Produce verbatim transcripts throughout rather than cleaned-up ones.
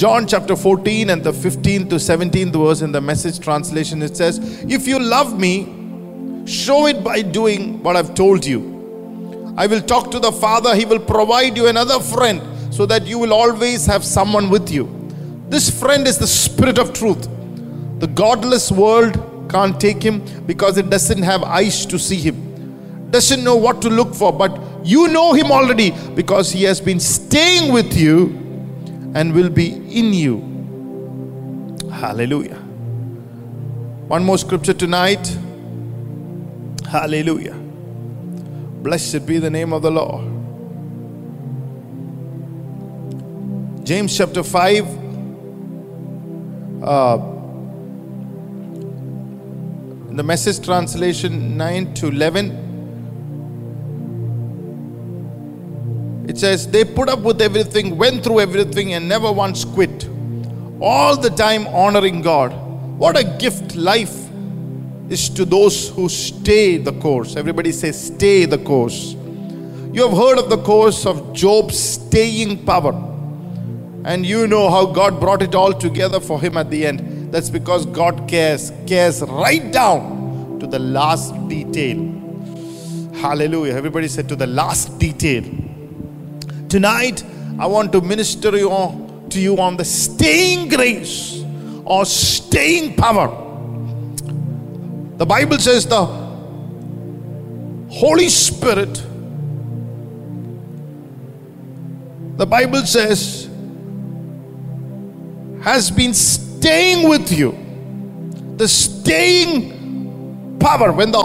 John chapter fourteen and the fifteenth to seventeenth verse in the Message translation, it says, "If you love me, show it by doing what I've told you. I will talk to the Father. He will provide you another friend so that you will always have someone with you. This friend is the Spirit of truth. The godless world can't take him because it doesn't have eyes to see him. Doesn't know what to look for, but you know him already because he has been staying with you and will be in you." Hallelujah. One more scripture tonight. Hallelujah. Blessed be the name of the Lord. James chapter five. Uh, in the Message translation, nine to eleven. It says, "They put up with everything, went through everything, and never once quit. All the time honoring God. What a gift life is to those who stay the course." Everybody say, stay the course. You have heard of the course of Job's staying power. And you know how God brought it all together for him at the end. That's because God cares, cares right down to the last detail. Hallelujah. Everybody said, to the last detail. Tonight, I want to minister you on, to you on the staying grace or staying power. The Bible says the Holy Spirit, the Bible says, has been staying with you. The staying power, when the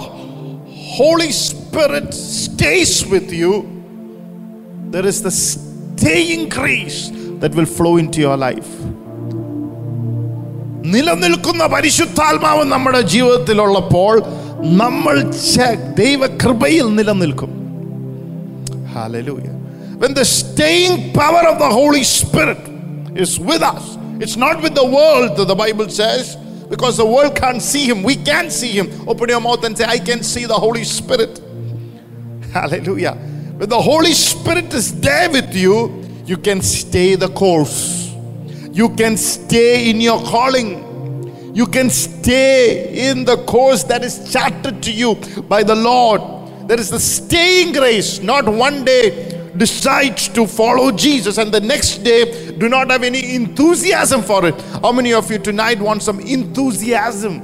Holy Spirit stays with you, there is the staying grace that will flow into your life. നിലനിൽക്കുന്ന പരിശുദ്ധാത്മാവ് നമ്മുടെ ജീവിതത്തിലുള്ളപ്പോൾ നമ്മൾ ദൈവകൃപയിൽ നിലനിൽക്കും. Hallelujah. When the staying power of the Holy Spirit is with us, it's not with the world, the Bible says, because the world can't see him. We can see him. Open your mouth and say, "I can see the Holy Spirit." Hallelujah. When the Holy Spirit is there with you, you can stay the course. You can stay in your calling. You can stay in the course that is charted to you by the Lord. There is the staying grace. Not one day decide to follow Jesus and the next day do not have any enthusiasm for it. How many of you tonight want some enthusiasm?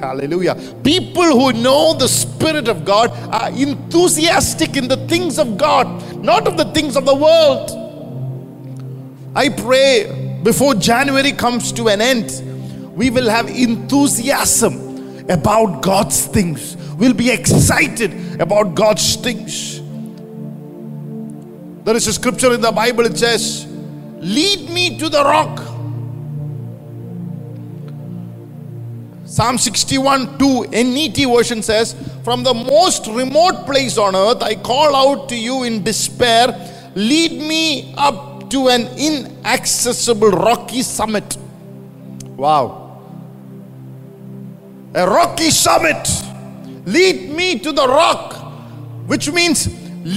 Hallelujah. People who know the Spirit of God are enthusiastic in the things of God, not of the things of the world. I pray before January comes to an end, we will have enthusiasm about God's things. We'll be excited about God's things. There is a scripture in the Bible, it says, "Lead me to the rock." Psalm sixty-one two N E T version says, "From the most remote place on earth, I call out to you in despair. Lead me up to an inaccessible rocky summit." Wow. A rocky summit. Lead me to the rock, which means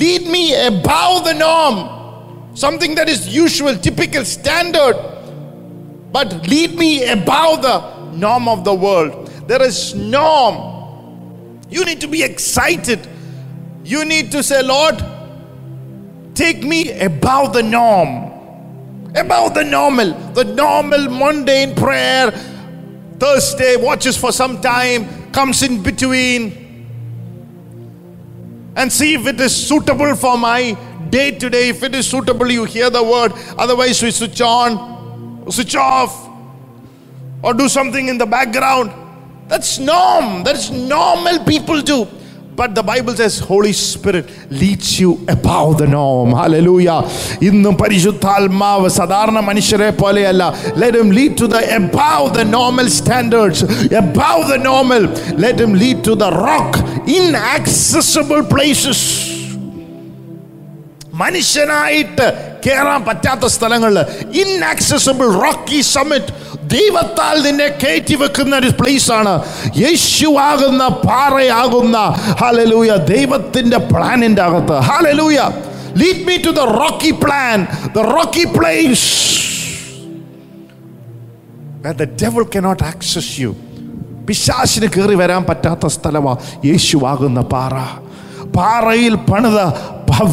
lead me above the norm. Something that is usual, typical, standard. But lead me above the norm of the world. There is norm. You need to be excited. You need to say, "Lord, take me above the norm, above the normal." The normal mundane prayer, Thursday watches for some time, comes in between, and see if it is suitable for my day to day. If it is suitable, you hear the word. Otherwise, we switch on, switch off, or do something in the background. That's norm. That's normal people do. But the Bible says Holy Spirit leads you above the norm. Hallelujah. Let him lead to the above the normal standards. Above the normal. Let him lead to the rock. Inaccessible places. Manishanaite Keram Patata Stalangal. Inaccessible rocky summit. ദൈവത്താൽ നിന്നെ കയറ്റി വെക്കുന്ന ഒരു പ്ലേസാണ്. യേശുവാകുന്ന പാറയാകുന്ന hallelujah ദൈവത്തിൻ്റെ പ്ലാനിൻ്റെ അകത്ത്. Hallelujah. Lead me to the rocky plan, the rocky place. where the devil cannot access you. പിശാചിന് കയറി വരാൻ പറ്റാത്ത സ്ഥലമാ യേശുവാകുന്ന പാറ. പാറയിൽ പണിത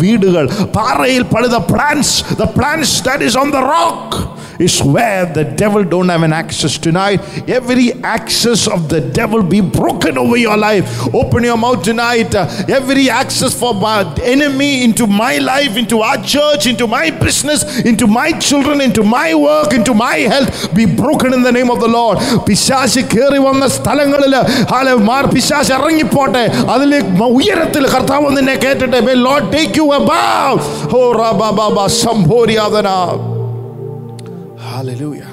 വീടുകൾ, പാറയിൽ പണിത plans, the plants that is on the rock is where the devil don't have an access. Tonight, every access of the devil be broken over your life. Open your mouth tonight. Every access for my enemy into my life, into our church, into my business, into my children, into my work, into my health, be broken in the name of the Lord. പിശാച് കേറി വന്ന സ്ഥലങ്ങളിൽ hallelujah, പിശാച് ഇറങ്ങിപ്പോട്ടെ. അതിലേക്ക് ഉയരത്തിൽ കർത്താവ് നിന്നെ കേറ്റട്ടെ. May Lord take you above. Oh Rabba Baba Sambhoriadana. Hallelujah.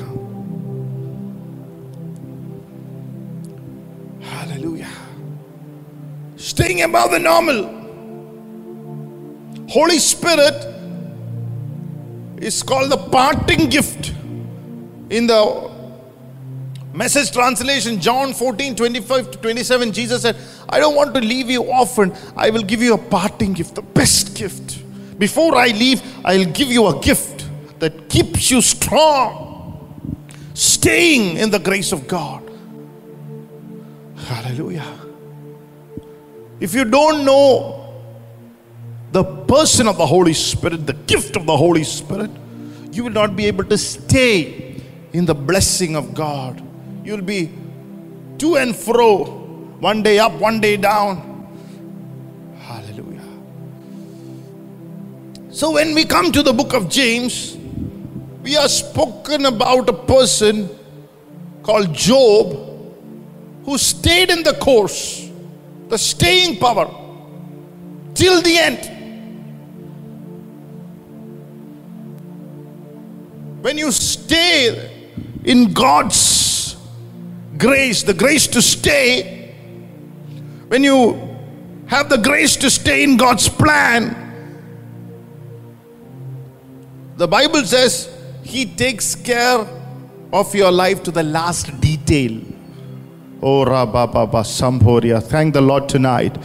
Hallelujah. Staying above the normal. Holy Spirit is called the parting gift. In the Message translation, John fourteen twenty-five to twenty-seven, Jesus said, I don't want to leave you often. I will give you a parting gift, the best gift. Before I leave, I will give you a gift that keeps you strong, staying in the grace of God. Hallelujah. If you don't know the person of the Holy Spirit, the gift of the Holy Spirit, you will not be able to stay in the blessing of God. You will be to and fro, one day up, one day down. Hallelujah. So when we come to the book of James, we are spoken about a person called Job who stayed in the course, the staying power, till the end. When you stay in God's grace, the grace to stay, when you have the grace to stay in God's plan, the Bible says he takes care of your life to the last detail. Oh Rabba Baba Sambhoria, thank the Lord tonight.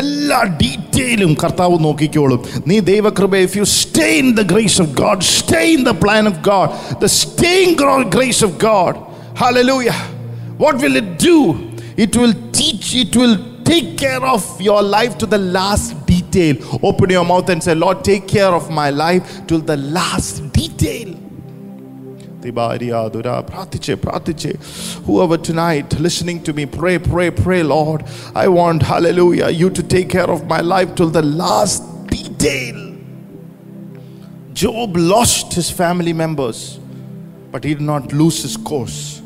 എല്ലാ ഡീറ്റെയിലും കർത്താവ് നോക്കിക്കോളും. നീ ദൈവകൃപയെ, if you stay in the grace of God, stay in the plan of God, the staying grace of God. Hallelujah. What will it do? It will teach, it will take care of your life to the last detail. Open your mouth and say, Lord, take care of my life till the last detail. Whoever tonight listening to me, pray, pray, pray, Lord. I want, hallelujah, you to take care of my life till the last detail. Job lost his family members, but he did not lose his course.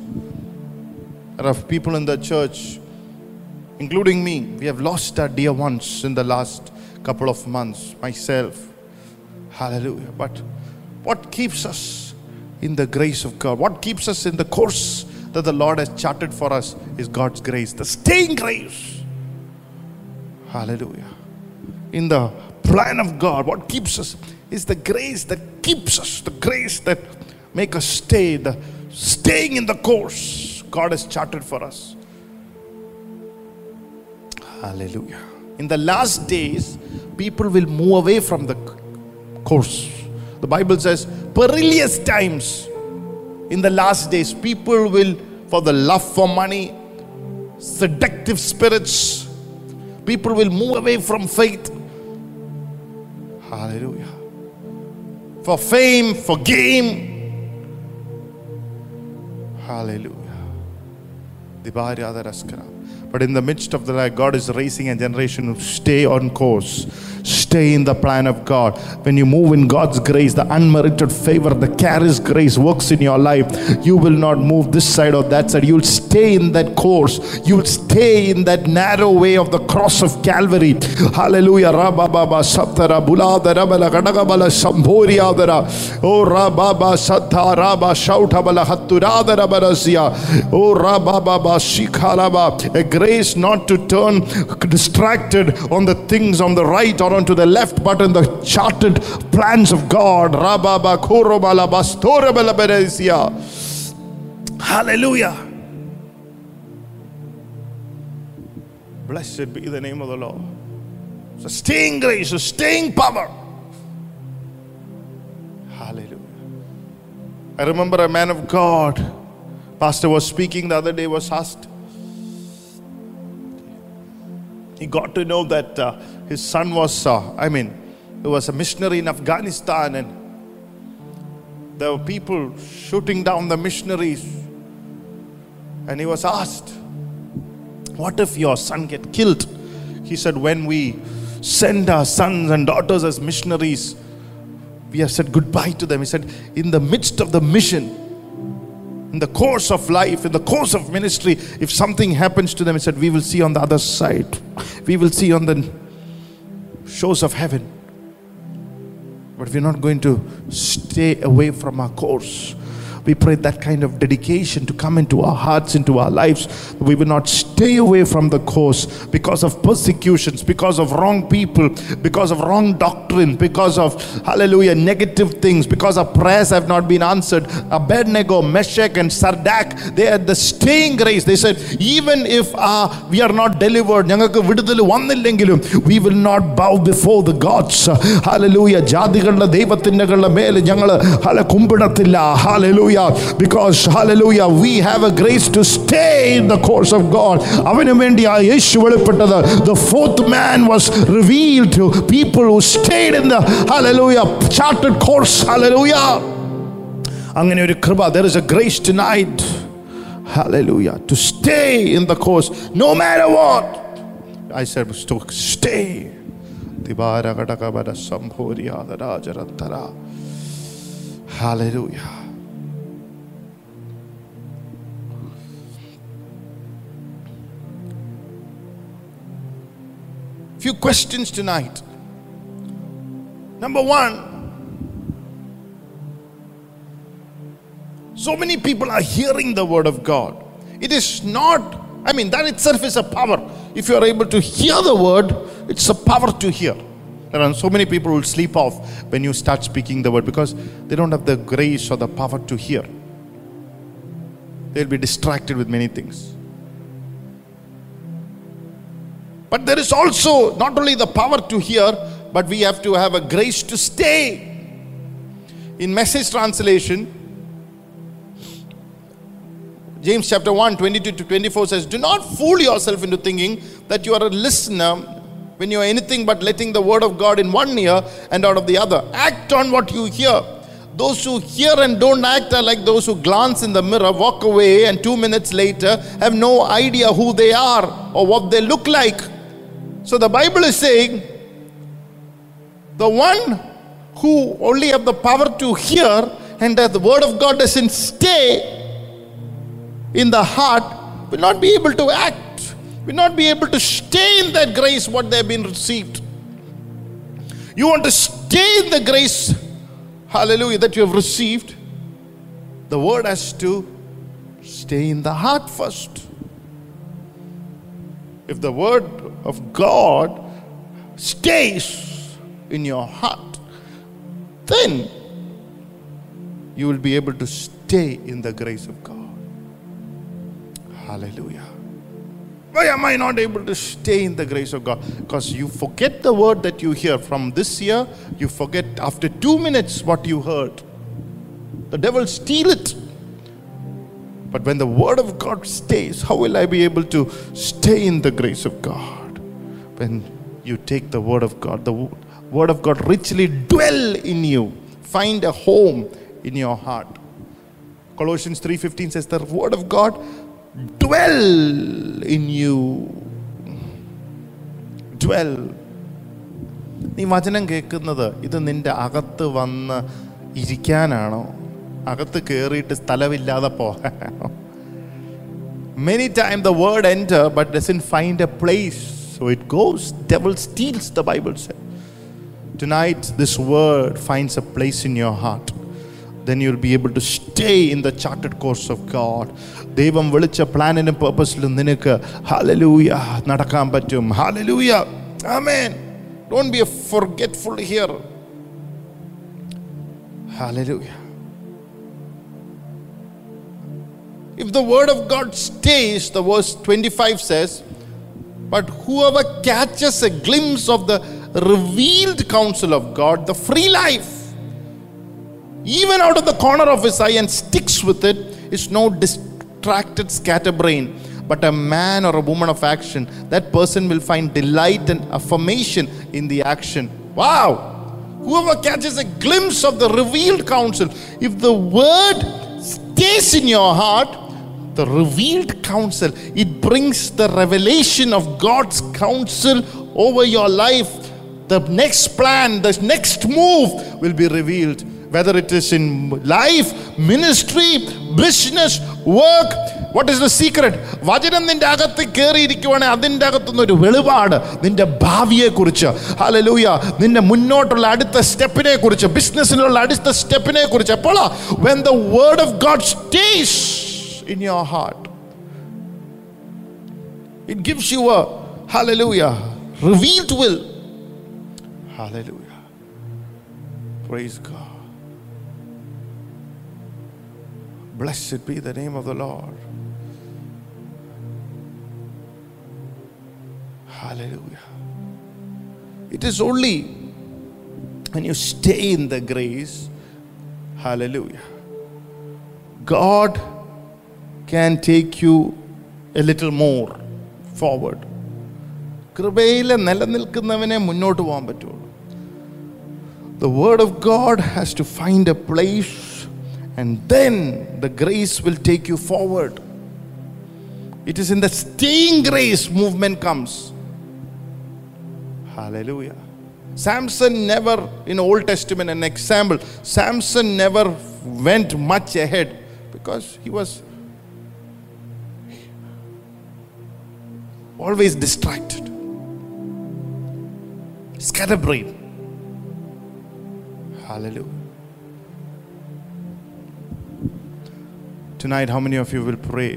There are people in the church, including me, we have lost our dear ones in the last couple of months, myself. Hallelujah. But what keeps us in the grace of God? What keeps us in the course that the Lord has charted for us is God's grace, the staying grace. Hallelujah. In the plan of God, what keeps us is the grace that keeps us, the grace that makes us stay, the staying in the course God has charted for us. Hallelujah. In the last days, people will move away from the course. The Bible says, perilous times. In the last days, people will, for the love for money, seductive spirits, people will move away from faith. Hallelujah. For fame, for gain. Hallelujah. But in the midst of the life, God is raising a generation who stay on course, stay in the plan of God. When you move in God's grace, the unmerited favor, the charis grace works in your life. You will not move this side or that side. You'll stay in that course. You'll stay in that narrow way of the cross of Calvary. Hallelujah. Rabba Baba Satara Bulada Rabala Gadagabala Samboriadara. Oh Rabba Baba Satara Baba Shoutabala Haturada Rabarazia. Oh Rabba Baba Shikharaba. A grace not to turn distracted on the things on the right or onto the left, but in the charted plans of God. Rababa Korobala Bastora Balaberesia. Hallelujah. Blessed be the name of the Lord. Sustaining grace, sustaining power. Hallelujah. I remember a man of God, Pastor was speaking the other day, was asked. He got to know that uh, his son was, uh, I mean, he was a missionary in Afghanistan, and there were people shooting down the missionaries. And he was asked, what if your son get killed? He said, when we send our sons and daughters as missionaries, we have said goodbye to them. He said, in the midst of the mission, in the course of life, in the course of ministry, if something happens to them, he said, we will see on the other side. We will see on the shores of heaven. But we're not going to stay away from our course. We pray that kind of dedication to come into our hearts, into our lives. We will not stay away from the course because of persecutions, because of wrong people, because of wrong doctrine, because of, hallelujah, negative things, because our prayers have not been answered. Abednego, Meshach and Sardak, they had the staying grace. They said, even if uh, we are not delivered, we will not bow before the gods. Hallelujah. Hallelujah. Because, hallelujah, we have a grace to stay in the course of God. The fourth man was revealed to people who stayed in the, hallelujah, charted course. Hallelujah. There is a grace tonight, hallelujah, to stay in the course, no matter what. I said, stay. Hallelujah. Few questions tonight. Number one, so many people are hearing the word of God. It is not, I mean, that itself is a power. If you are able to hear the word, it's a power to hear. There are so many people who will sleep off when you start speaking the word because they don't have the grace or the power to hear. They'll be distracted with many things. But there is also not only the power to hear, but we have to have a grace to stay. In Message translation, James chapter one, twenty-two to twenty-four says, do not fool yourself into thinking that you are a listener when you are anything but letting the word of God in one ear and out of the other. Act on what you hear. Those who hear and don't act are like those who glance in the mirror, walk away, and two minutes later have no idea who they are or what they look like. So the Bible is saying, the one who only have the power to hear and that the word of God doesn't stay in the heart will not be able to act, will not be able to stay in that grace what they have been received. You want to stay in the grace, hallelujah, that you have received. The word has to stay in the heart first. If the word of God stays in your heart, then you will be able to stay in the grace of God. Hallelujah. Why am I not able to stay in the grace of God? Because you forget the word that you hear from this year. You forget after two minutes what you heard. The devil steal it. But when the word of God stays, how will I be able to stay in the grace of God? When you take the word of God, the word of God richly dwell in you. Find a home in your heart. Colossians three fifteen says the word of God dwell in you. Dwell. Ni vajanam kekkunnathu idu ninte agathu vannu irikkanano agathu keeriitte stalavillada pogano. Many times the word enter but doesn't find a place, so it goes. Devil steals, the Bible said. Tonight this word finds a place in your heart. Then you'll be able to stay in the charted course of God. Devam velicha plan and purpose il ninakku, hallelujah, nadakkan pattum. Hallelujah. Amen. Don't be a forgetful here. Hallelujah. If the word of God stays, the verse twenty-five says, but whoever catches a glimpse of the revealed counsel of God, the free life, even out of the corner of his eye and sticks with it, is no dis- protracted scatterbrain, but a man or a woman of action, that person will find delight and affirmation in the action. Wow! Whoever catches a glimpse of the revealed counsel, if the word stays in your heart, the revealed counsel, it brings the revelation of God's counsel over your life. The next plan, the next move will be revealed. Whether it is in life, ministry, business, work. What is the secret? Vajanam ninte agathe keri irikuvane adinte agathu oru veluvadu ninte bhaviye kurichu. Hallelujah. Ninte munnottulla adutha stepine kurichu, businessinilla adutha stepine kurichu. Appola when the word of God stays in your heart, it gives you a hallelujah revealed will. Hallelujah. Praise God. Blessed be the name of the Lord. Hallelujah. It is only when you stay in the grace, hallelujah, God can take you a little more forward. കൃപയിലെ നിലനിൽക്കുന്നവനെ മുന്നോട്ട് പോകാൻ പറ്റുള്ളൂ. The word of God has to find a place, and then the grace will take you forward. It is in the staying grace movement comes. Hallelujah. Samson never, in Old Testament, an example, Samson never went much ahead because he was always distracted. Scatterbrained. Hallelujah. Tonight, how many of you will pray?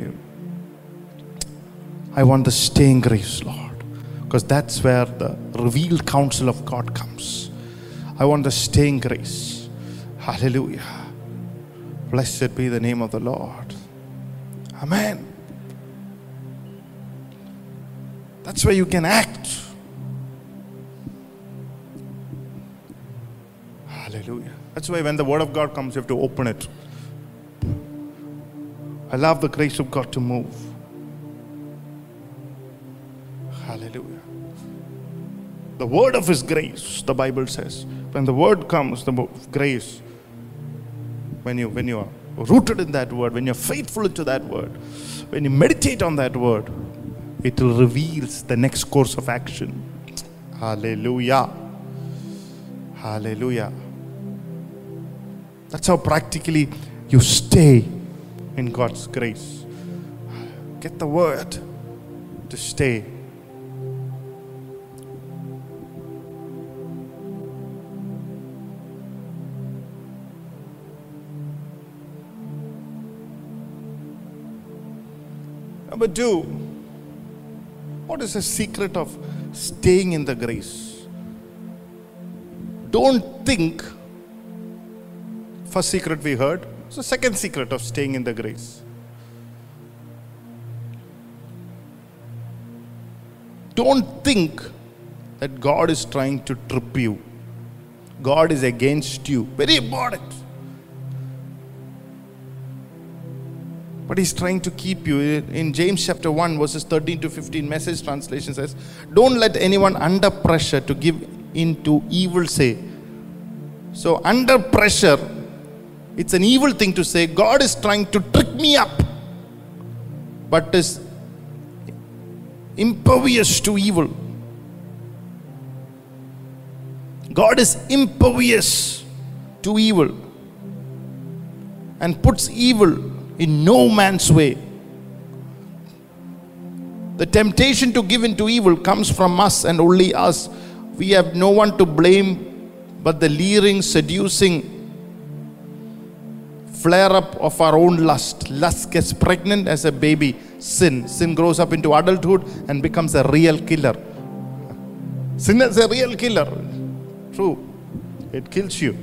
I want the staying grace, Lord, because that's where the revealed counsel of God comes. I want the staying grace. Hallelujah. Blessed be the name of the Lord. Amen. That's where you can act. Hallelujah. That's why when the word of God comes, you have to open it. Allow the grace of God to move. Hallelujah. The word of His grace, the Bible says. When the word comes, the grace, when you, when you are rooted in that word, when you are faithful to that word, when you meditate on that word, it reveals the next course of action. Hallelujah. Hallelujah. That's how practically you stay in God's grace. Get the word to stay. Number two, what is the secret of staying in the grace? Don't think. First secret we heard. So second secret of staying in the grace. Don't think that God is trying to trip you. God is against you. Very important. But He's trying to keep you. In James chapter one verses thirteen to fifteen, Message translation says, don't let anyone under pressure to give in to evil say. So under pressure, it's an evil thing to say, God is trying to trick me up. But is impervious to evil. God is impervious to evil and puts evil in no man's way. The temptation to give in to evil comes from us and only us. We have no one to blame but the leering, seducing flare-up of our own lust. Lust gets pregnant as a baby. Sin. Sin grows up into adulthood and becomes a real killer. Sin is a real killer. True. It kills you.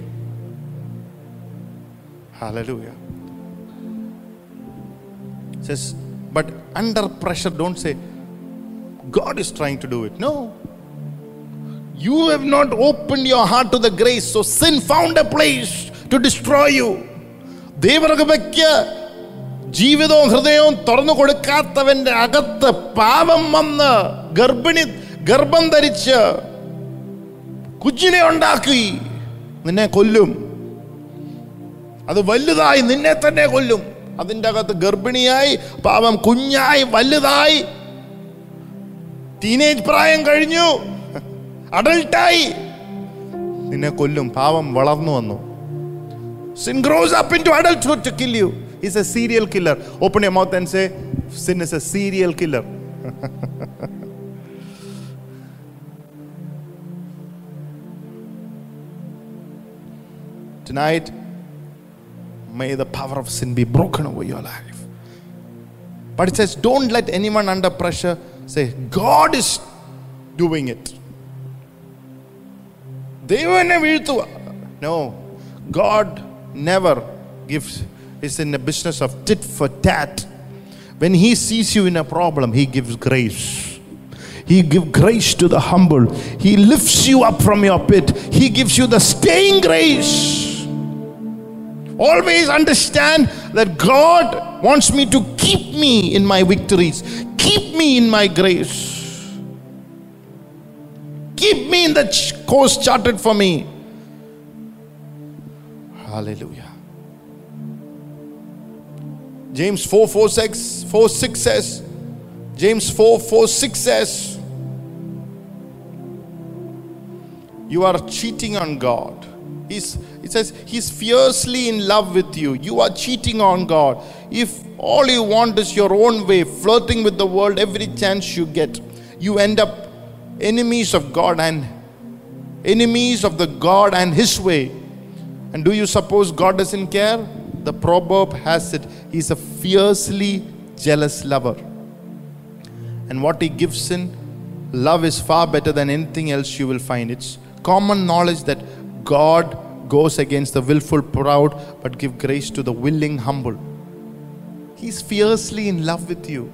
Hallelujah. It says, but under pressure, don't say, God is trying to do it. No. You have not opened your heart to the grace, so sin found a place to destroy you. ದೇವರ ಕೃಪೆಗೆ ജീവിതവും ഹൃദയവും തുറന്നു കൊടുക്കാത്തവൻ്റെ അകത്ത് പാപം വന്ന് ഗർഭിണി ഗർഭം ധരിച്ച് കുഞ്ഞിനെ ഉണ്ടാക്കി നിന്നെ കൊല്ലും. അത് വലുതായി നിന്നെ തന്നെ കൊല്ലും. അതിൻ്റെ അകത്ത് ഗർഭിണിയായി പാപം കുഞ്ഞായി വലുതായി ടീനേജ് പ്രായം കഴിഞ്ഞു അഡൾട്ടായി നിന്നെ കൊല്ലും. പാപം വളർന്നു വന്നു. Sin grows up into adulthood to kill you. He's a serial killer. Open your mouth and say, sin is a serial killer. Tonight, may the power of sin be broken over your life. But it says, don't let anyone under pressure say, God is doing it. No, God never gives. Is in the business of tit for tat. When he sees you in a problem, he gives grace. He gives grace to the humble. He lifts you up from your pit. He gives you the staying grace. Always understand that God wants me to keep me in my victories. Keep me in my grace. Keep me in the course charted for me. Hallelujah. James four, four, six, four, six says, James four, four, six says, you are cheating on God. He's, it says, he's fiercely in love with you. You are cheating on God. If all you want is your own way, flirting with the world every chance you get, you end up enemies of God and enemies of the God and his way. And do you suppose God doesn't care? The proverb has it, he's a fiercely jealous lover. And what he gives in love is far better than anything else you will find. It's common knowledge that God goes against the willful proud, but give grace to the willing humble. He's fiercely in love with you.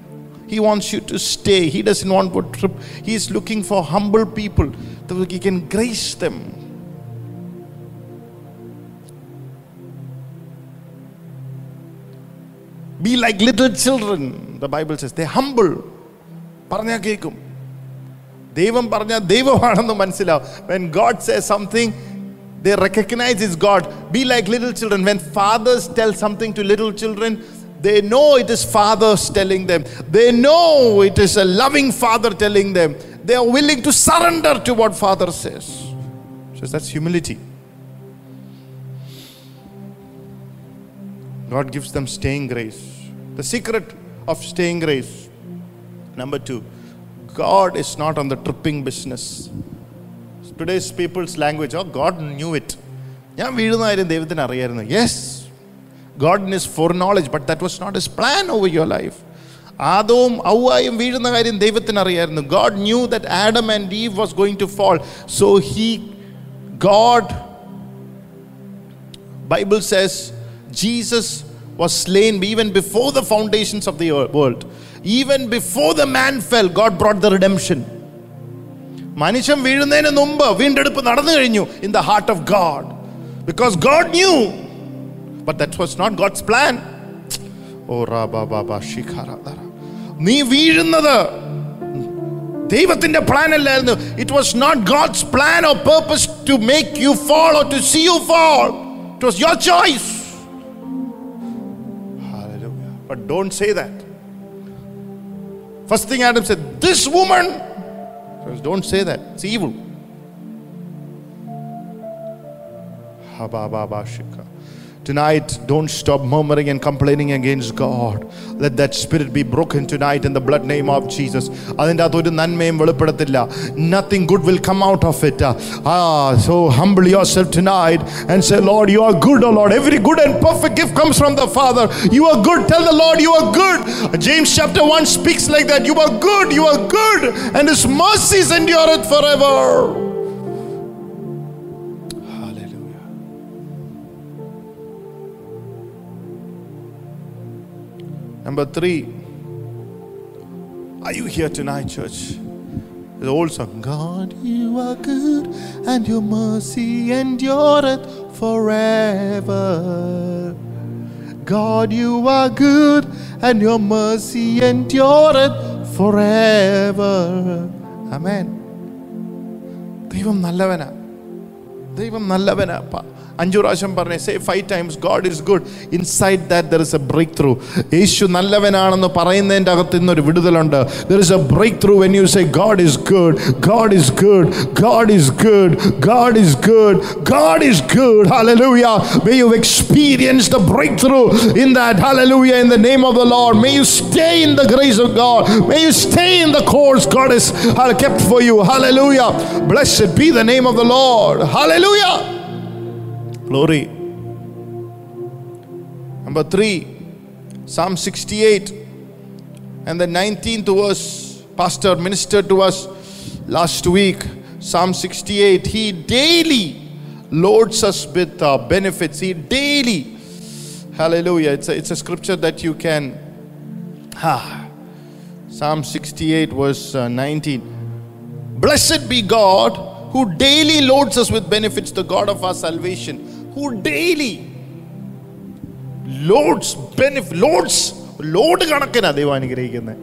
He wants you to stay. He doesn't want to trip. He's looking for humble people so he can grace them. Be like little children, the Bible says. They're humble. When God says something, they recognize it's God. Be like little children. When fathers tell something to little children, they know it is fathers telling them. They know it is a loving father telling them. They are willing to surrender to what father says. So that's humility. God gives them staying grace. The secret of staying grace. Number two, God is not on the tripping business. Today's people's language, oh, God knew it. Yes, God in his foreknowledge, but that was not his plan over your life. God knew that Adam and Eve was going to fall. So he, God, Bible says, Jesus was slain even before the foundations of the world. Even before the man fell, God brought the redemption. Manisham veedunene numbu veendeduppu nadannu kazhinju in the heart of God. Because God knew. But that was not God's plan. Oh Rabba Baba Shikhara Dara. Nee veedunnathu Devathinte plan allayirunnu. It was not God's plan or purpose to make you fall or to see you fall. It was your choice. But don't say that. First thing Adam said, this woman. Says, don't say that. It's evil. Tonight, don't stop murmuring and complaining against God. Let that spirit be broken tonight in the blood name of Jesus. Nothing good will come out of it. Ah, so humble yourself tonight and say, Lord, you are good, oh Lord. Every good and perfect gift comes from the Father. You are good. Tell the Lord you are good. James chapter one speaks like that. You are good. You are good. And his mercies endureth forever. Number three, are you here tonight, church? The old song, God, you are good and your mercy endureth forever. God, you are good, and your mercy endureth forever. Amen. ദൈവം നല്ലവനാ, ദൈവം നല്ലവനാ. അഞ്ചു പ്രാവശ്യം പറഞ്ഞേ, say five times, God is good. Inside that there is a breakthrough. Yeshu നല്ലവനാണെന്ന് പറയുന്നതിൻ്റെ അകത്ത് നിന്നൊരു വിടുതലുണ്ട്. There is a breakthrough when you say God is good, God is good, God is good, God is good, God is good. Hallelujah. May you experience the breakthrough in that. Hallelujah. In the name of the Lord. May you stay in the grace of God. May you stay in the course God has kept for you. Hallelujah. Blessed be the name of the Lord. Hallelujah. Glory. Number three, Psalm sixty-eight and the nineteenth verse. Pastor ministered to us last week. Psalm sixty-eight. He daily loads us with uh, benefits. He daily. Hallelujah. It's a, it's a scripture that you can. Ah, Psalm sixty-eight verse uh, nineteen. Blessed be God who daily loads us with benefits, the God of our salvation. Who daily loads benefit, loads, load kanakina Deva anugrahikunne.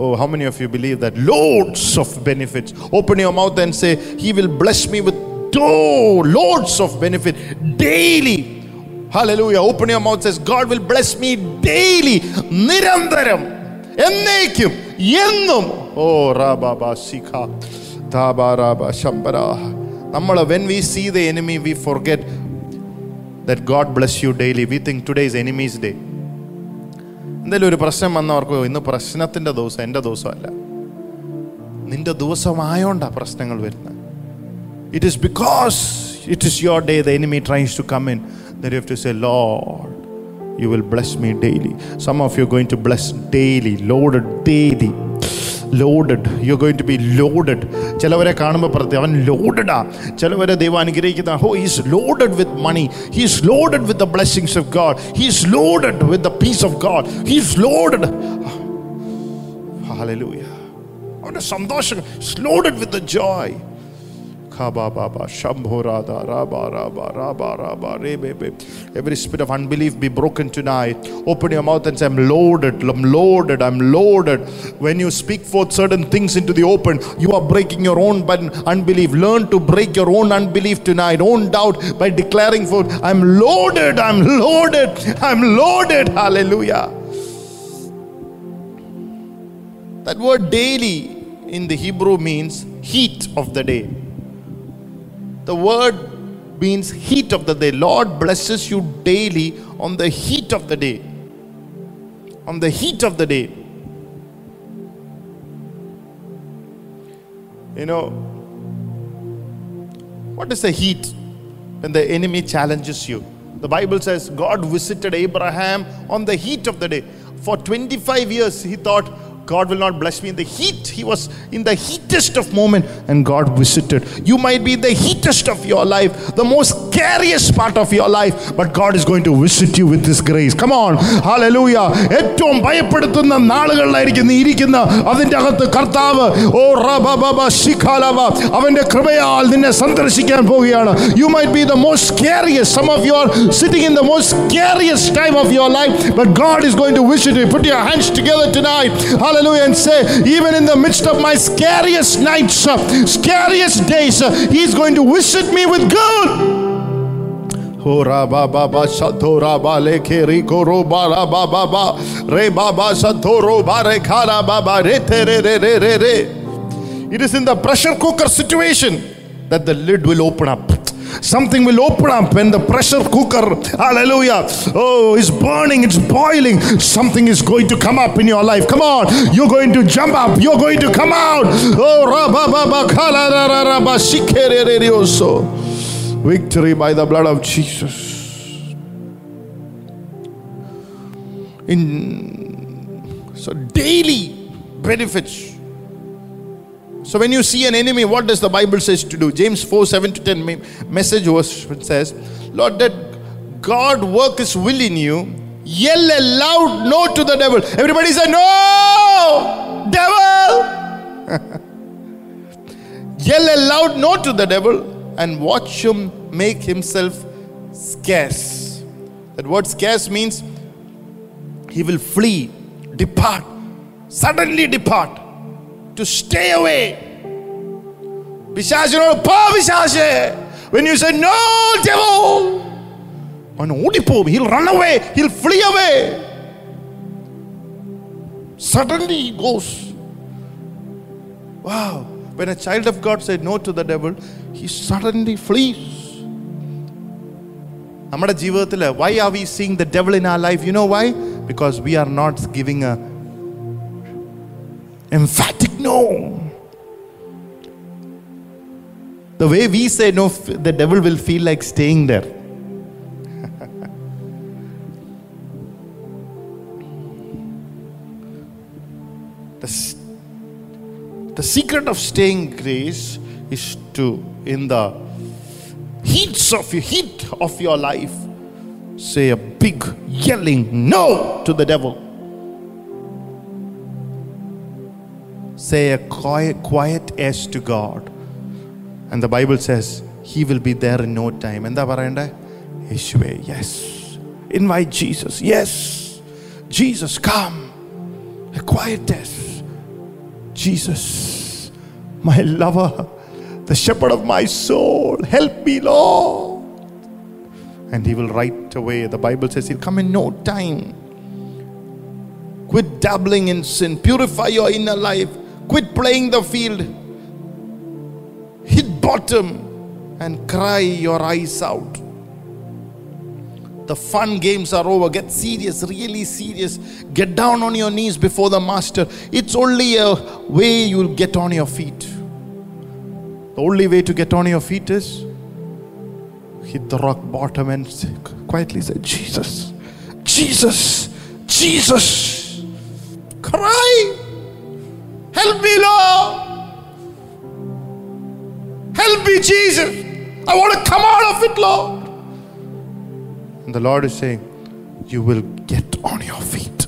Oh, how many of you believe that? Loads of benefits. Open your mouth and say, He will bless me with oh, loads of benefit daily. Hallelujah. Open your mouth, says God will bless me daily. Nirandaram, ennekum, ennum. Oh, Rabba Basika, Taba Rabba Shambara. Namala, when we see the enemy, we forget that God bless you daily. We think today is enemy's day. എന്തെങ്കിലും ഒരു പ്രശ്നം വന്നവർക്കോ ഇന്ന് പ്രശ്നത്തിൻ്റെ ദിവസം, എൻ്റെ ദിവസമല്ല. നിൻ്റെ ദിവസമായോണ്ടാണ് പ്രശ്നങ്ങൾ വരുന്നത്. It is because it is your day the enemy tries to come in that you have to say, Lord, you will bless me daily. Some of you are going to bless daily, loaded daily. Loaded. You're going to be loaded. ചിലവരെ കാണുമ്പോൾ പ്രത്യേകം അവൻ ലോഡഡാ. ചിലവരെ ദൈവം അനുഗ്രഹിക്കുന്ന, who is loaded with money, he's loaded with the blessings of God, he's loaded with the peace of God, he's loaded. Hallelujah. അവന്റെ സന്തോഷം, loaded with the joy. Every spirit of unbelief be broken tonight. Open your mouth and say, I'm loaded, I'm loaded, I'm loaded. When you speak forth certain things into the open, you are breaking your own unbelief. Learn to break your own unbelief tonight, own doubt, by declaring forth, I'm loaded, I'm loaded, I'm loaded. Hallelujah. That word daily in the Hebrew means heat of the day. The word means heat of the day. Lord blesses you daily on the heat of the day. On the heat of the day. You know, what is the heat? When the enemy challenges you. The Bible says God visited Abraham on the heat of the day. For twenty-five years he thought, God will not bless me. In the heat, he was in the heatest of moment and God visited. You might be in the heatest of your life, the most scariest part of your life, but God is going to visit you with His grace. Come on. Hallelujah. ഏറ്റവും ഭയപ്പെടുത്തുന്ന നാളുകളിലായിരിക്കും നീ ഇരിക്കുന്ന, അതിൻ്റെ അകത്ത് കർത്താവ് ഓ റബബബ ശിഖാലവ അവൻ്റെ കൃപയാൽ നിന്നെ സന്ദർശിക്കാൻ പോവുകയാണ്. You might be the most scariest. Some of you are sitting in the most scariest time of your life, but God is going to visit you. Put your hands together tonight. Hallelujah. And say, even in the midst of my scariest nights, uh, scariest days, uh, He's going to visit me with good. Oh, Rabba Baba Satora Baleke Rico Roba Rabba Baba Rebaba Satoro Barekara Baba Retere. It is in the pressure cooker situation that the lid will open up. Something will open up when the pressure cooker, hallelujah, oh, is burning, it's boiling. Something is going to come up in your life. Come on, you're going to jump up, you're going to come out. Oh, victory by the blood of Jesus. In so daily benefits. So when you see an enemy, what does the Bible says to do? James four, seven to ten, message verse says, Lord, that God work His will in you, yell a loud no to the devil. Everybody say, no, devil. Yell a loud no to the devil and watch him make himself scarce. That word scarce means he will flee, depart, suddenly depart, to stay away. When you say, no, devil, he'll run away, he'll flee away. Suddenly he goes. Wow. When a child of God said no to the devil, he suddenly flees. Why are we seeing the devil in our life? You know why? Because we are not giving a emphatic no. The way we say no, the devil will feel like staying there. the, the secret of staying grace is to, in the heats of your heat of your life, say a big yelling no to the devil. Say a quiet, quiet yes to God. And the Bible says, he will be there in no time. And yes. Invite Jesus. Yes. Jesus, come. A quiet death. Jesus, my lover, the shepherd of my soul. Help me, Lord. And he will right away. The Bible says he'll come in no time. Quit dabbling in sin. Purify your inner life. Quit playing the field. Hit bottom and cry your eyes out. The fun games are over. Get serious, really serious. Get down on your knees before the master. It's only a way you'll get on your feet. The only way to get on your feet is hit the rock bottom and quietly say, Jesus, Jesus, Jesus. Cry. Help me, Lord. Help me, Jesus. I want to come out of it, Lord. And the Lord is saying, you will get on your feet.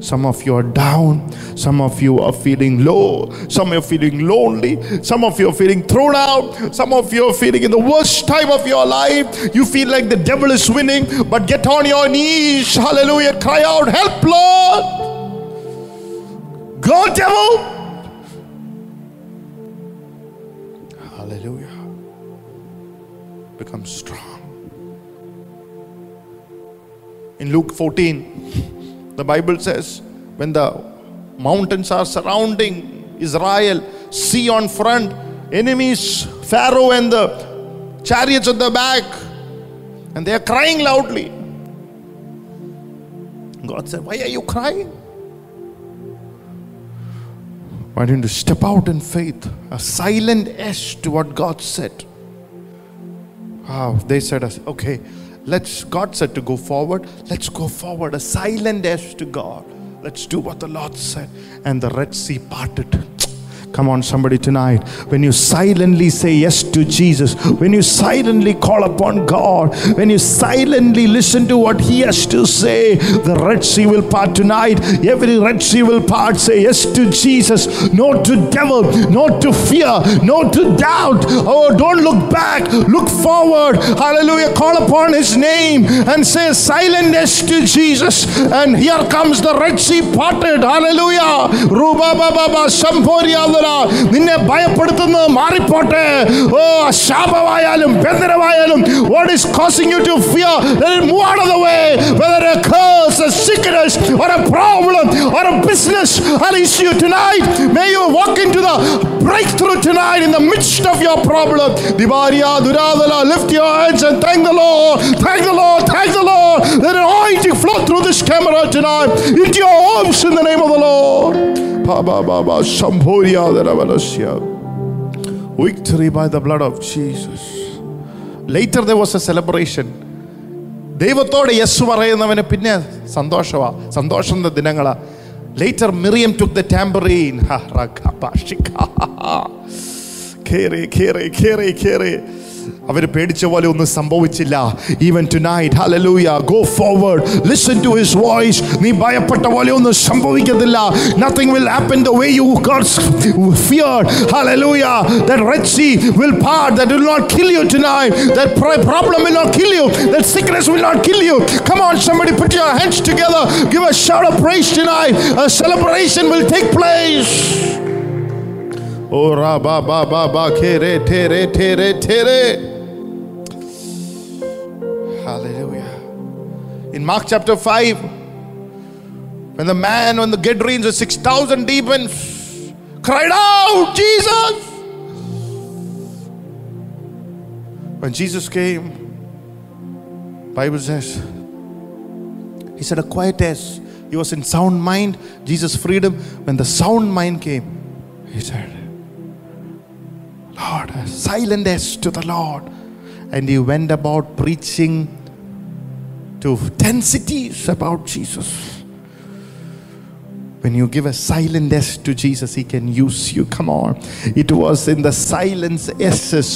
Some of you are down. Some of you are feeling low. Some of you are feeling lonely. Some of you are feeling thrown out. Some of you are feeling in the worst time of your life. You feel like the devil is winning. But get on your knees. Hallelujah. Cry out, help, Lord. Go, devil. Hallelujah. Become strong. In Luke fourteen, the Bible says, when the mountains are surrounding Israel, sea on front, enemies, Pharaoh and the chariots at the back, and they are crying loudly. God said, why are you crying? Why don't you step out in faith? A silent yes to what God said. Wow, they said, okay, let's, God said to go forward. Let's go forward. A silent yes to God. Let's do what the Lord said. And the Red Sea parted. Come on, somebody tonight. When you silently say yes to Jesus, when you silently call upon God, when you silently listen to what He has to say, the Red Sea will part tonight. Every Red Sea will part. Say yes to Jesus, no to devil, no to fear, no to doubt. Oh, don't look back. Look forward. Hallelujah. Call upon His name and say silent yes to Jesus. And here comes the Red Sea parted. Hallelujah. Ruba Baba Shamporia. What is causing you to fear? Let it move out of the way. Whether a curse, a sickness, or a problem, or a business, an issue tonight, may you walk into the breakthrough tonight in the midst of your problem. Lift your hands and thank the Lord. Thank the Lord. Thank the Lord. Let an anointing flow through this camera tonight. Into your homes in the name of the Lord. Victory by the blood of Jesus. Later there was a celebration. Later Miriam took the tambourine. അവർ പേടിച്ച പോലെ ഒന്നും സംഭവിച്ചില്ല. Even tonight hallelujah, go forward, listen to his voice. നീ ഭയപ്പെട്ട പോലെ ഒന്നും സംഭവിക്കത്തില്ല. Nothing will happen the way you feared. Hallelujah, that Red Sea will part, that will not kill you tonight, that problem will not kill you, that sickness will not kill you. Come on somebody, put your hands together, give a shout of praise tonight. A celebration will take place. Oh റാ ബാ ബാ ബാ ബാ കേരേ തേരേ തേരേ തേരേ. Hallelujah. In Mark chapter five, when the man on the Gadarenes of six thousand demons cried out, Jesus! When Jesus came, Bible says, he said, a quietness. He was in sound mind. Jesus freed him. When the sound mind came, he said, Lord, silentness to the Lord. And he went about preaching to ten cities about Jesus. When you give a silent yes to Jesus, he can use you. Come on. It was in the silence yeses,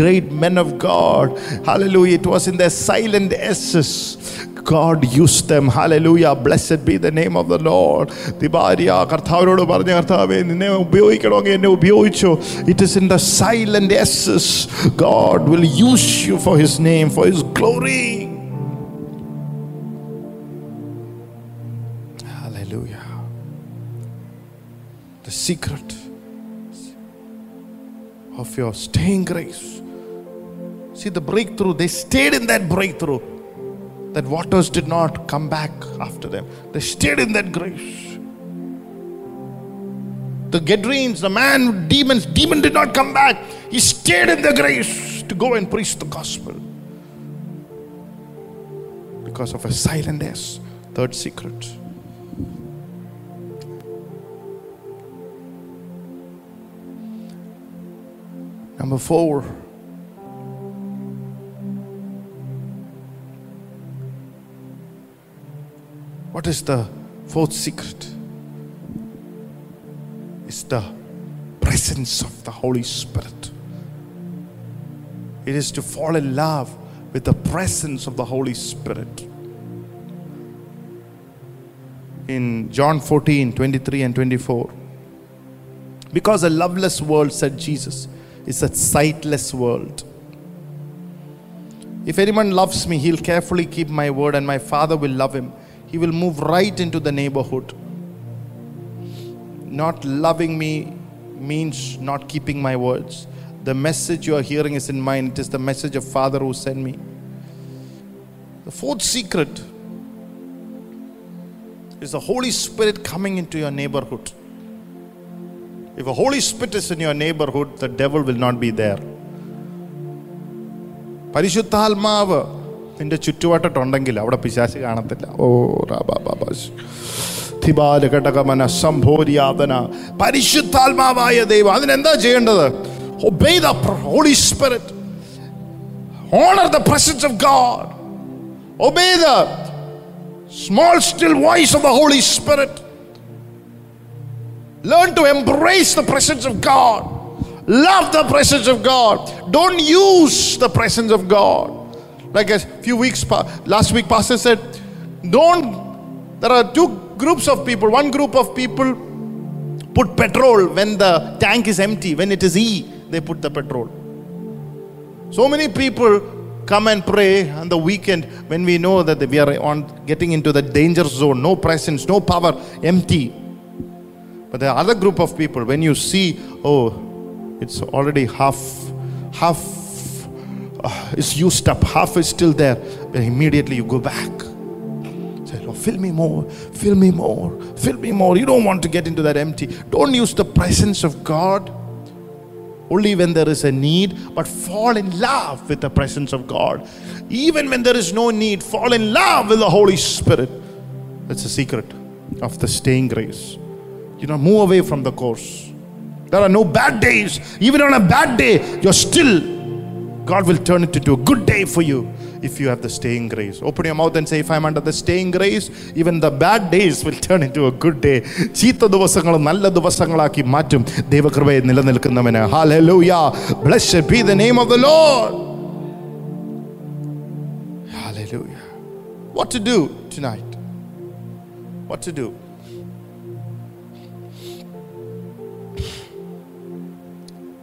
great men of God. Hallelujah. It was in the silent yeses. God used them. Hallelujah. Blessed be the name of the Lord. It is in the silent yeses. God will use you for his name, for his glory. Hallelujah. The secret of your staying grace. See the breakthrough. They stayed in that breakthrough. That waters did not come back after them. They stayed in that grace. The Gadarenes, the man, demons, demon did not come back. He stayed in the grace to go and preach the gospel. Because of a silent S. Third secret. Number four. What is the fourth secret? It's the presence of the Holy Spirit. It is to fall in love with the presence of the Holy Spirit. In John fourteen, twenty-three and twenty-four. Because a loveless world, said Jesus, is a sightless world. If anyone loves me, he'll carefully keep my word, and my Father will love him. He will move right into the neighborhood. Not loving me means not keeping my words. The message you are hearing is in mine. It is the message of Father who sent me. The fourth secret is the Holy Spirit coming into your neighborhood. If a Holy Spirit is in your neighborhood, the devil will not be there. പരിശുദ്ധാത്മാവ് നിന്റെ ചുറ്റുവട്ടത്തുണ്ടെങ്കിൽ അവിടെ പിശാച് കാണത്തില്ല. ഓ റാബാ ബാബാ തിബാല കടകമന സംഭോരിയാതന. പരിശുദ്ധാത്മാവായ ദൈവം അതിനെന്താ ചെയ്യേണ്ടത്? Obey the Holy Spirit. Honor the presence of God. Obey the small still voice of the Holy Spirit. Learn to embrace the presence of God. Love the presence of God. Don't use the presence of God. Like a few weeks last week, pastor said, don't, there are two groups of people. One group of people put petrol when the tank is empty. When it is E, they put the petrol. So many people come and pray on the weekend when we know that we are on getting into the danger zone. No presence, no power, empty. But the other group of people, when you see, oh, it's already half, half, Uh, it's used up, half is still there, but immediately you go back. Say, oh, fill me more, fill me more, fill me more. You don't want to get into that empty. Don't use the presence of God only when there is a need, but fall in love with the presence of God. Even when there is no need, fall in love with the Holy Spirit. That's the secret of the staying grace. You know, move away from the course. There are no bad days. Even on a bad day, you're still, God will turn it into a good day for you if you have the staying grace. Open your mouth and say, if I'm under the staying grace, even the bad days will turn into a good day. Cheetha divasangalum nalla divasangalakki maatum. Deva krivaye nilanilkunnavane. Hallelujah. Blessed be the name of the Lord. what to do tonight. What to do.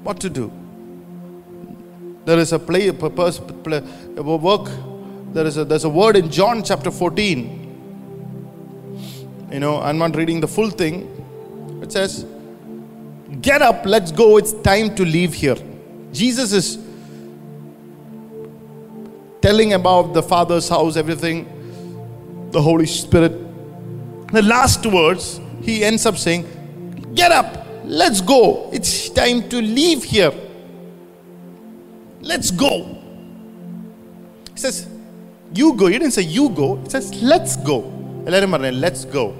What to do. There is a play, a purpose, play, a work. There is a, there's a word in John chapter fourteen. You know, I'm not reading the full thing. It says, get up, let's go, it's time to leave here. Jesus is telling about the Father's house, everything, the Holy Spirit. The last words, he ends up saying, get up, let's go, it's time to leave here. Let's go. He says, you go. He didn't say you go. He says, let's go. Let's go.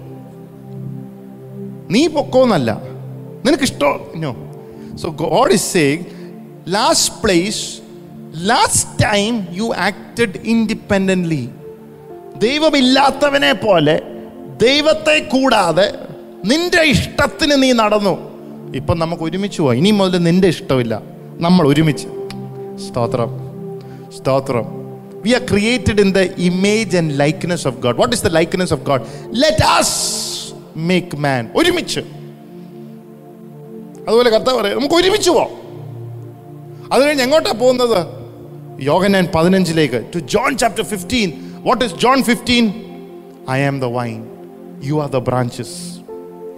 Let's go. No. So God is saying, last place, last time you acted independently. Stotram. Stotram. We are created in the image and likeness of God. What is the likeness of God? Let us make man. To John chapter fifteen. What is John fifteen? I am the vine. You are the branches.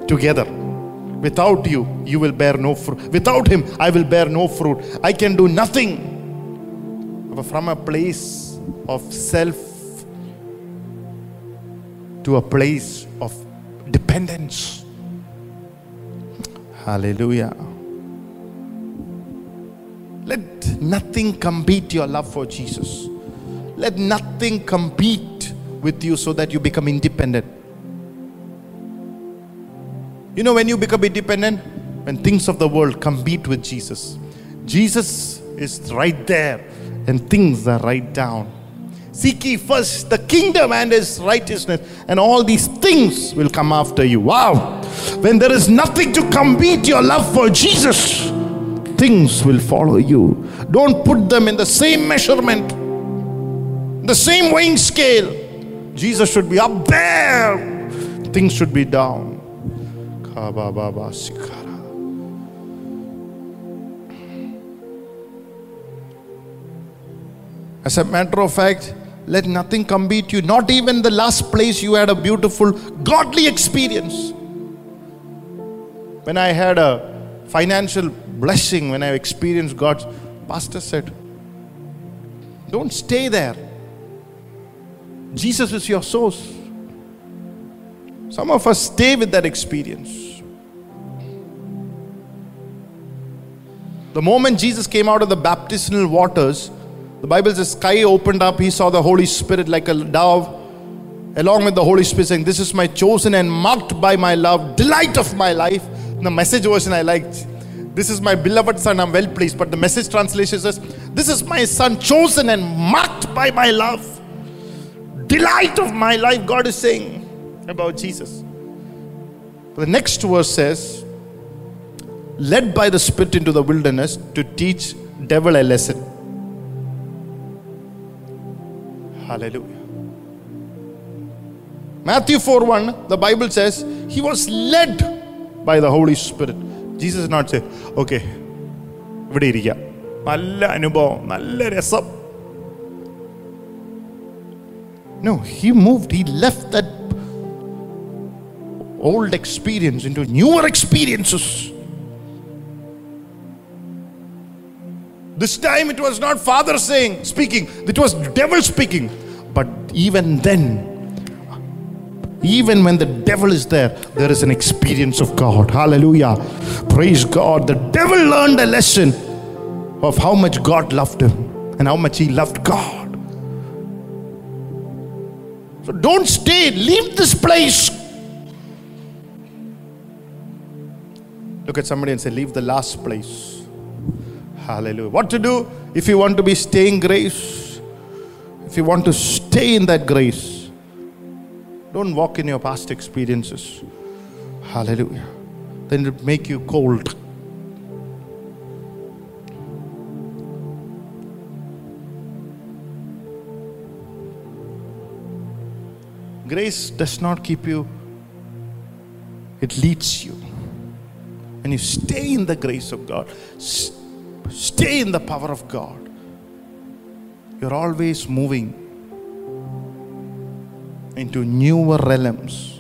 Together. Without you, you will bear no fruit. Without him, I will bear no fruit. I can do nothing. From a place of self to a place of dependence. Hallelujah. Let nothing compete your love for Jesus. Let nothing compete with you so that you become independent. You know, when you become independent, when things of the world compete with Jesus, Jesus is right there and things are right down. Seek ye first the kingdom and his righteousness, and all these things will come after you. Wow! When there is nothing to compete your love for Jesus, things will follow you. Don't put them in the same measurement, the same weighing scale. Jesus should be up there. Things should be down. As a matter of fact, let nothing compete you. Not even the last place you had a beautiful, godly experience. When I had a financial blessing, when I experienced God's, pastor said, don't stay there. Jesus is your source. Some of us stay with that experience. The moment Jesus came out of the baptismal waters, the Bible says, sky opened up, he saw the Holy Spirit like a dove, along with the Holy Spirit saying, this is my chosen and marked by my love, delight of my life. The Message version I liked, this is my beloved son, I'm well pleased. But the Message translation says, this is my son, chosen and marked by my love, delight of my life, God is saying about Jesus. The next verse says, led by the Spirit into the wilderness to teach devil a lesson. Hallelujah. Matthew four one, the Bible says, he was led by the Holy Spirit. Jesus did not say, okay, no, he moved, he left that old experience into newer experiences. This time it was not Father saying, speaking, it was devil speaking. But even then, even when the devil is there, there is an experience of God. Hallelujah. Praise God. The devil learned a lesson of how much God loved him and how much he loved God. So don't stay, leave this place. Look at somebody and say, leave the last place. Hallelujah. What to do if you want to be staying grace? If you want to stay in that grace, don't walk in your past experiences. Hallelujah. Then it will make you cold. Grace does not keep you, it leads you. And you stay in the grace of God. Stay in the power of God. You're always moving into newer realms.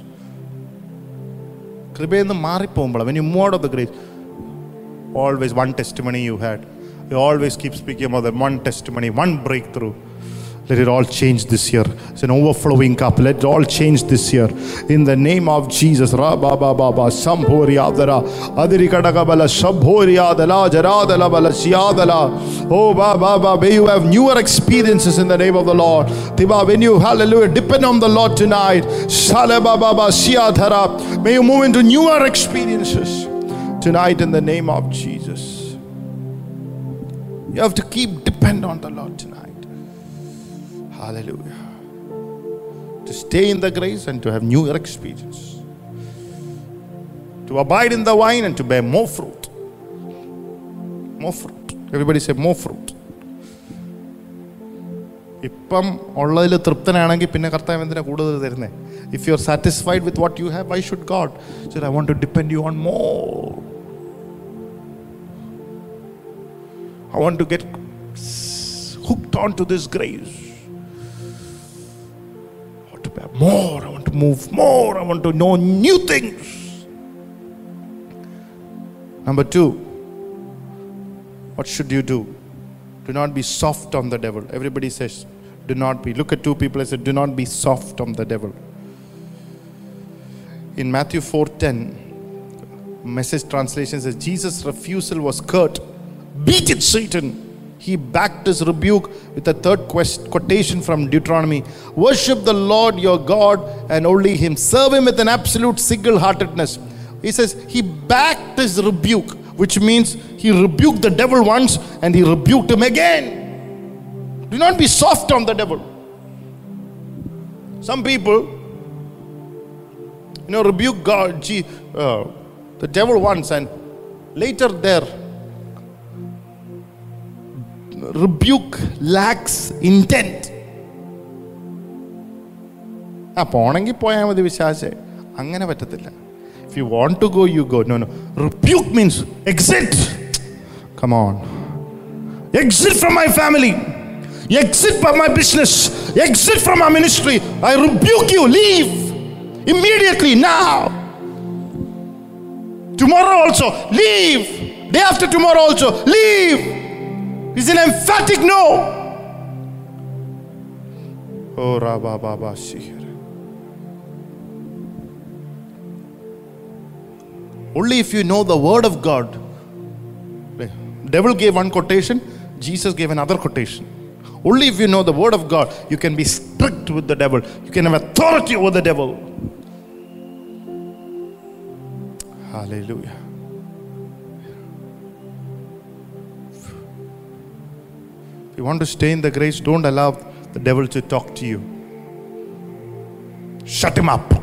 When you move out of the grace, always one testimony you had. You always keep speaking about that one testimony, one breakthrough. Let it all change this year. It's an overflowing cup. Let it all change this year. In the name of Jesus. Oh, Baba, may you have newer experiences in the name of the Lord. When you, hallelujah, depend on the Lord tonight, may you move into newer experiences tonight in the name of Jesus. You have to keep depend on the Lord tonight. Hallelujah. To stay in the grace and to have newer experience. To abide in the vine and to bear more fruit. More fruit. Everybody say more fruit. If you are satisfied with what you have, why should God? He said, I want to depend you on more. I want to get hooked onto this grace. More, I want to move more, I want to know new things. Number two, what should you do? Do not be soft on the devil. Everybody says, do not be. Look at two people and say, do not be soft on the devil. In Matthew four ten, Message translation says, Jesus' refusal was curt. Beat it, Satan. He backed his rebuke with a third quest, quotation from Deuteronomy. Worship the Lord your God and only Him. Serve Him with an absolute single-heartedness. He says, he backed his rebuke, which means he rebuked the devil once and he rebuked him again. Do not be soft on the devil. Some people, you know, rebuke God, gee, uh, the devil once, and later there, rebuke lacks intent. If you want to go, you go. No, no. Rebuke means exit. Come on. Exit from my family. Exit from my business. Exit from my ministry. I rebuke you. Leave. Immediately. Now. Tomorrow also. Leave. Day after tomorrow also. Leave. It's an emphatic no. Oh, Rabba Baba Shihir. Only if you know the word of God. Devil gave one quotation, Jesus gave another quotation. Only if you know the word of God, you can be strict with the devil. You can have authority over the devil. Hallelujah. You want to stay in the grace, don't allow the devil to talk to you. Shut him up.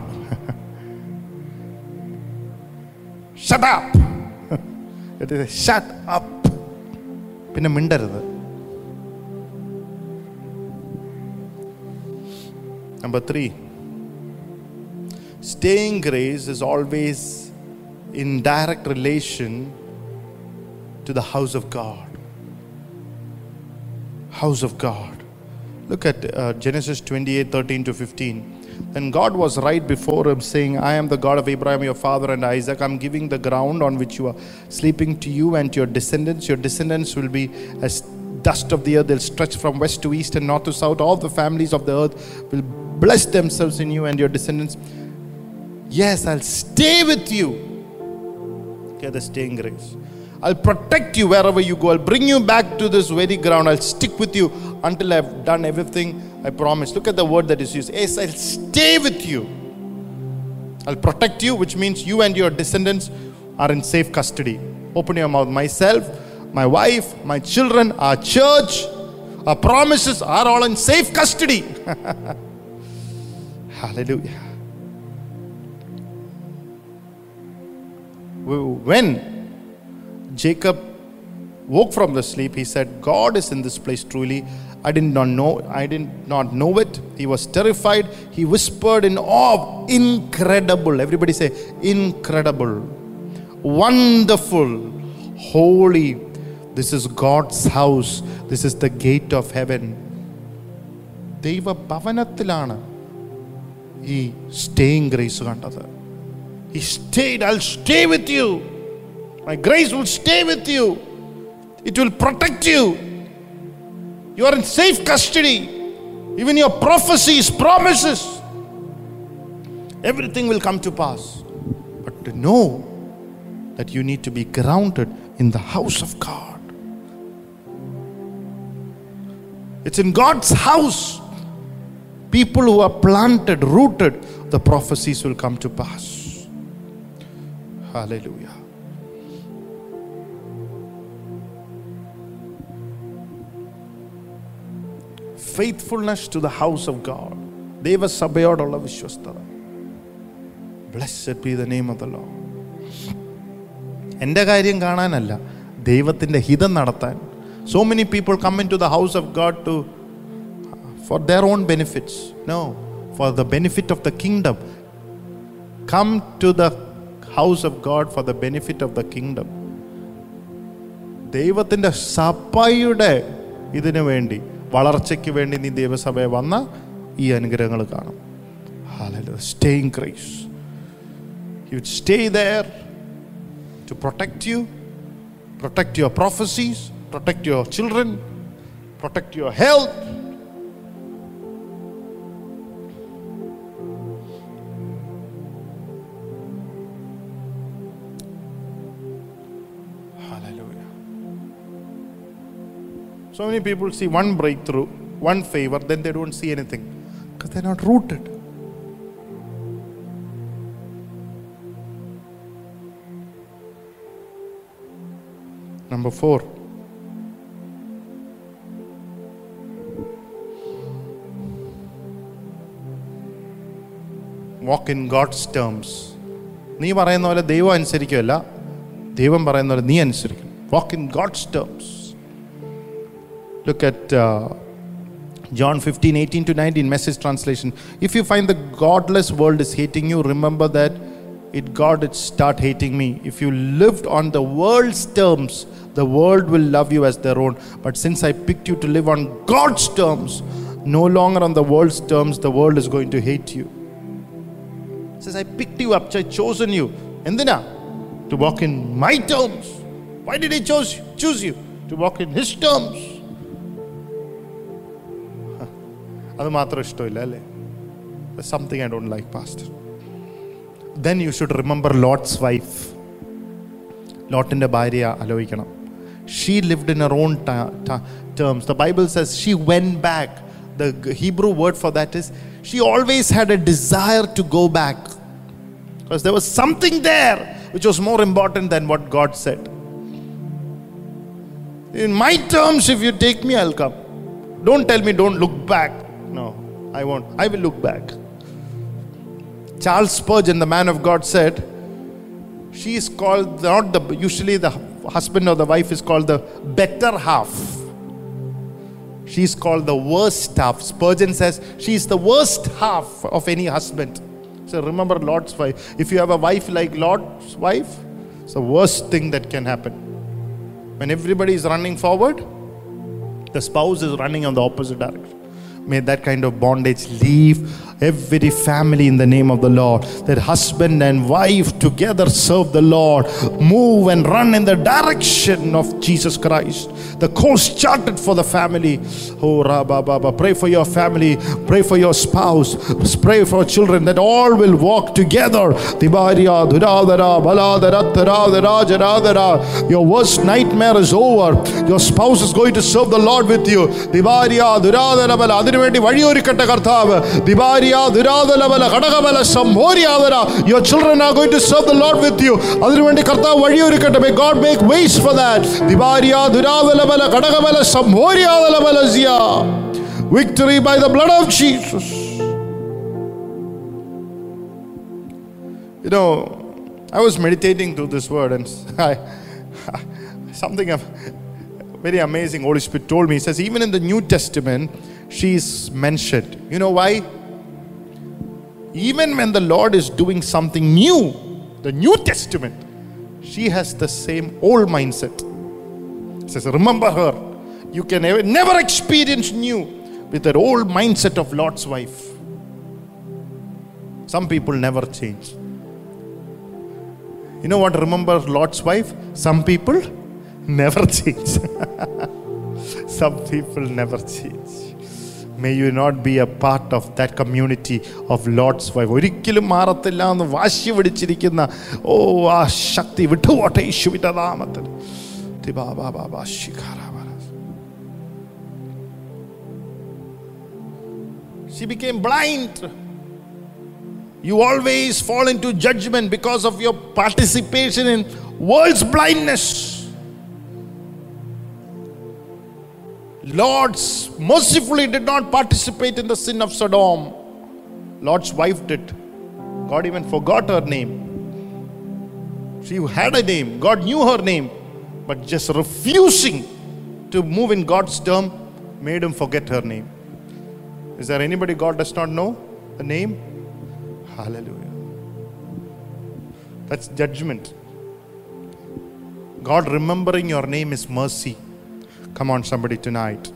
Shut up. It is shut up. Number three, staying grace is always in direct relation to the house of God. House of God. Look at uh, Genesis twenty-eight, thirteen to fifteen. Then God was right before him, saying, I am the God of Abraham, your father, and Isaac. I am giving the ground on which you are sleeping to you and to your descendants. Your descendants will be as dust of the earth. They'll stretch from west to east and north to south. All the families of the earth will bless themselves in you and your descendants. Yes, I'll stay with you. Okay, the staying grace. I'll protect you wherever you go. I'll bring you back to this very ground. I'll stick with you until I've done everything I promised. Look at the word that is used. Yes, I'll stay with you. I'll protect you, which means you and your descendants are in safe custody. Open your mouth. Myself, my wife, my children, our church, our promises are all in safe custody. Hallelujah. When Jacob woke from the sleep, he said, God is in this place truly, I did not know, I did not know it. He was terrified. He whispered in awe, incredible. Everybody say, incredible, wonderful, holy. This is God's house. This is the gate of heaven. Deva Bhavanathilana. He staying grace. He stayed, I'll stay with you. My grace will stay with you. It will protect you. You are in safe custody. Even your prophecies, promises, everything will come to pass. But to know that you need to be grounded in the house of God. It's in God's house. People who are planted, rooted, the prophecies will come to pass. Hallelujah. Faithfulness to the house of God. Deva Sabayodolla Vishwastara. Blessed be the name of the Lord. So many people come into the house of God to for their own benefits. No, for the benefit of the kingdom. Come to the house of God for the benefit of the kingdom. Devathinte sapayude idinu vendi valarchekku vendi nee devasabaye vanna ee anugrahangalu kaanam. Hallelujah. Stay in grace. You would stay there to protect you, protect your prophecies, protect your children, protect your health. Hallelujah. So many people see one breakthrough, one favor, then they don't see anything because they're not rooted. Number four. Walk in God's terms. Walk in God's terms. Look at uh, John fifteen, eighteen to nineteen, Message translation. If you find the godless world is hating you, remember that it God it start hating me. If you lived on the world's terms, the world will love you as their own. But since I picked you to live on God's terms, no longer on the world's terms, the world is going to hate you. Since I picked you up, I chosen you. Endina, to walk in my terms. Why did he choose, choose you? To walk in his terms. That's something I don't like, Pastor. Then you should remember Lot's wife. Lotinte bhariya aloikanam. She lived in her own ta- ta- terms. The Bible says she went back. The Hebrew word for that is she always had a desire to go back. Because there was something there which was more important than what God said. In my terms, if you take me, I'll come. Don't tell me don't look back. No, I won't. I will look back. Charles Spurgeon, the man of God, said, she is called, not the, usually the husband or the wife is called the better half. She is called the worst half. Spurgeon says, she is the worst half of any husband. So remember Lot's wife. If you have a wife like Lot's wife, it's the worst thing that can happen. When everybody is running forward, the spouse is running on the opposite direction. May that kind of bondage leave every family in the name of the Lord. That husband and wife together serve the Lord. Move and run in the direction of Jesus Christ. The course charted for the family. Oh, Rabba Baba. Pray for your family. Pray for your spouse. Pray for children that all will walk together. Your worst nightmare is over. Your spouse is going to serve the Lord with you. Your children are going to serve the Lord with you. May God make ways for that. Victory by the blood of Jesus. You know, I was meditating through this word and I, something of very amazing. Holy Spirit told me, he says, even in the New Testament, she is mentioned. You know why? Even when the Lord is doing something new, the New Testament, she has the same old mindset. It says, remember her. You can never, never experience new with that old mindset of Lot's wife. Some people never change. You know what? Remember Lot's wife? Some people never change. Some people never change. May you not be a part of that community of Lord's wife. ഒരിക്കലും മാറത്തില്ല എന്ന് വാശി പിടിച്ചിരിക്കുന്ന ഓ ആ ശക്തി വിട്ടുപോട്ടെ യേശുവിന്റെ നാമത്തിൽ. She became blind. You always fall into judgment because of your participation in world's blindness. Lot mercifully did not participate in the sin of Sodom. Lot's wife did. God even forgot her name. She had a name. God knew her name. But just refusing to move in God's term made him forget her name. Is there anybody God does not know the name? Hallelujah. That's judgment. God remembering your name is mercy. Come on, somebody tonight.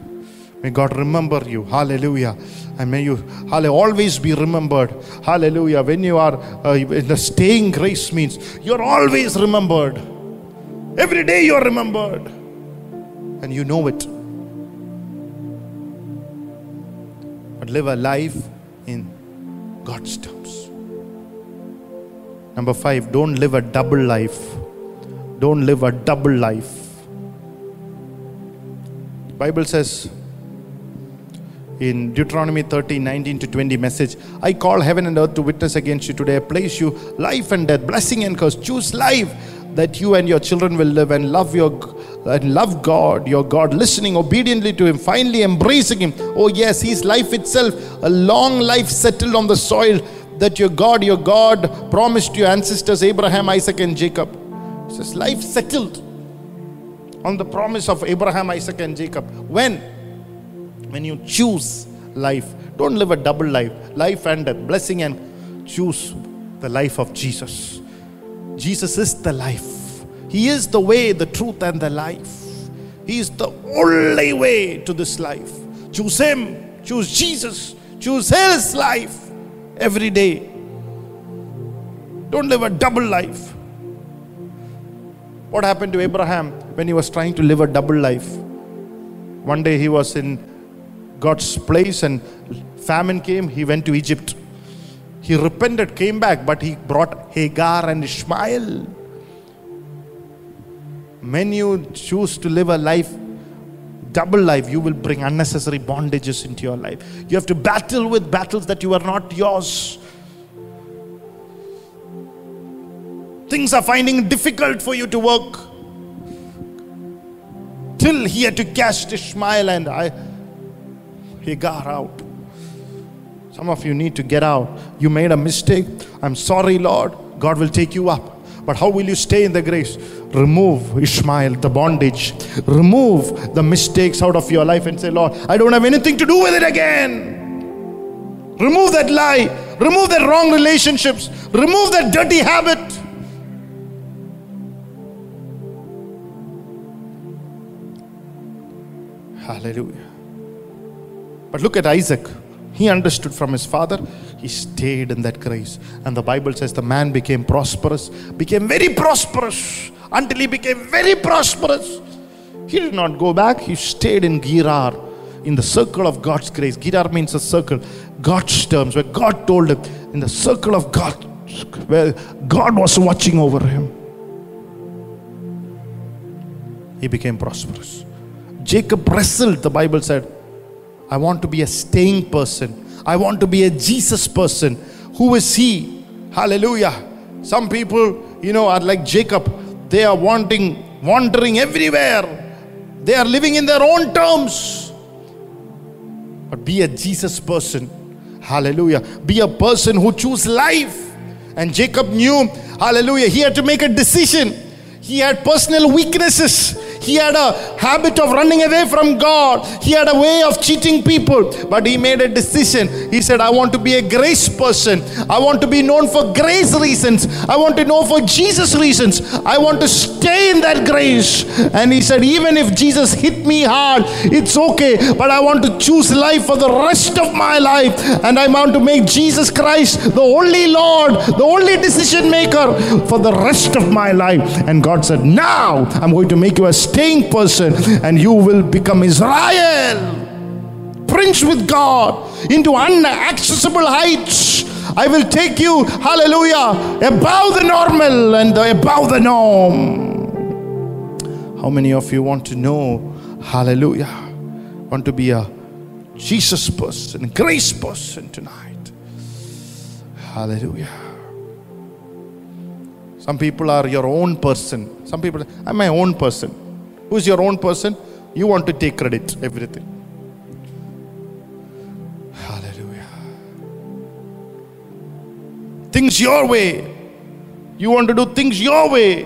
May God remember you. Hallelujah. And may you hallelujah, always be remembered. Hallelujah. When you are uh, in the staying grace means you're always remembered. Every day you're remembered. And you know it. But live a life in God's terms. Number five, don't live a double life. Don't live a double life. Bible says in Deuteronomy thirteen, nineteen to twenty message, I call heaven and earth to witness against you today. I place you life and death, blessing and curse. Choose life that you and your children will live and love your and love God, your God, listening obediently to him, finally embracing him. Oh yes, he's life itself, a long life settled on the soil that your God, your God promised to your ancestors, Abraham, Isaac and Jacob. It says life settled on the promise of Abraham, Isaac and Jacob. When? When you choose life. Don't live a double life. Life and death. Blessing and choose the life of Jesus. Jesus is the life. He is the way, the truth and the life. He is the only way to this life. Choose him. Choose Jesus. Choose his life every day. Don't live a double life. What happened to Abraham when he was trying to live a double life? One day he was in God's place and famine came. He went to Egypt. He repented, came back, but he brought Hagar and Ishmael. When you choose to live a life, double life, you will bring unnecessary bondages into your life. You have to battle with battles that you are not yours. Things are finding it difficult for you to work. Till he had to cast Ishmael and I, Hagar out. Some of you need to get out. You made a mistake. I'm sorry, Lord. God will take you up. But how will you stay in the grace? Remove Ishmael, the bondage. Remove the mistakes out of your life and say, Lord, I don't have anything to do with it again. Remove that lie. Remove that wrong relationships. Remove that dirty habit. Hallelujah. But look at Isaac. He understood from his father. He stayed in that grace. And the Bible says the man became prosperous, became very prosperous until he became very prosperous. He did not go back. He stayed in Gerar, in the circle of God's grace. Gerar means a circle, God's terms, where God told him, in the circle of God, where God was watching over him. He became prosperous. Jacob wrestled, the Bible said, I want to be a staying person. I want to be a Jesus person. Who is he? Hallelujah. Some people, you know, are like Jacob. They are wanting, wandering everywhere. They are living in their own terms. But be a Jesus person. Hallelujah. Be a person who chooses life. And Jacob knew, hallelujah, he had to make a decision. He had personal weaknesses. He had a habit of running away from God. He had a way of cheating people. But he made a decision. He said, I want to be a grace person. I want to be known for grace reasons. I want to know for Jesus reasons. I want to stay in that grace. And he said, even if Jesus hit me hard, it's okay. But I want to choose life for the rest of my life. And I want to make Jesus Christ the only Lord, the only decision maker for the rest of my life. And God said, now I'm going to make you a staying person, and you will become Israel, prince with God, into inaccessible heights. I will take you, hallelujah, above the normal and above the norm. How many of you want to know, hallelujah, want to be a Jesus person, grace person tonight? Hallelujah. Some people are your own person. Some people, I'm my own person. Who's your own person? You want to take credit, everything. Hallelujah. Things your way. You want to do things your way.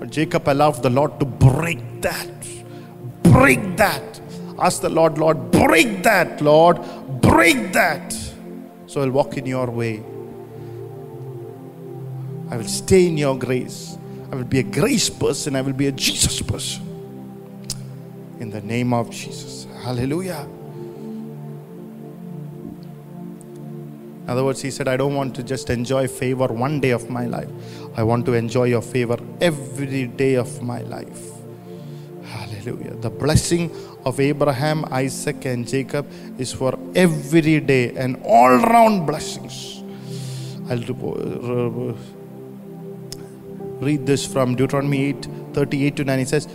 But Jacob allowed the Lord to break that. Break that. Ask the Lord, Lord, break that, Lord, break that. So I'll walk in your way. I will stay in your grace. I will be a grace person. I will be a Jesus person. In the name of Jesus. Hallelujah. In other words, he said, I don't want to just enjoy favor one day of my life. I want to enjoy your favor every day of my life. Hallelujah. The blessing of Abraham, Isaac, and Jacob is for every day, and all-round blessings. I'll do. Read this from Deuteronomy eight, thirty-eight to nine. It says,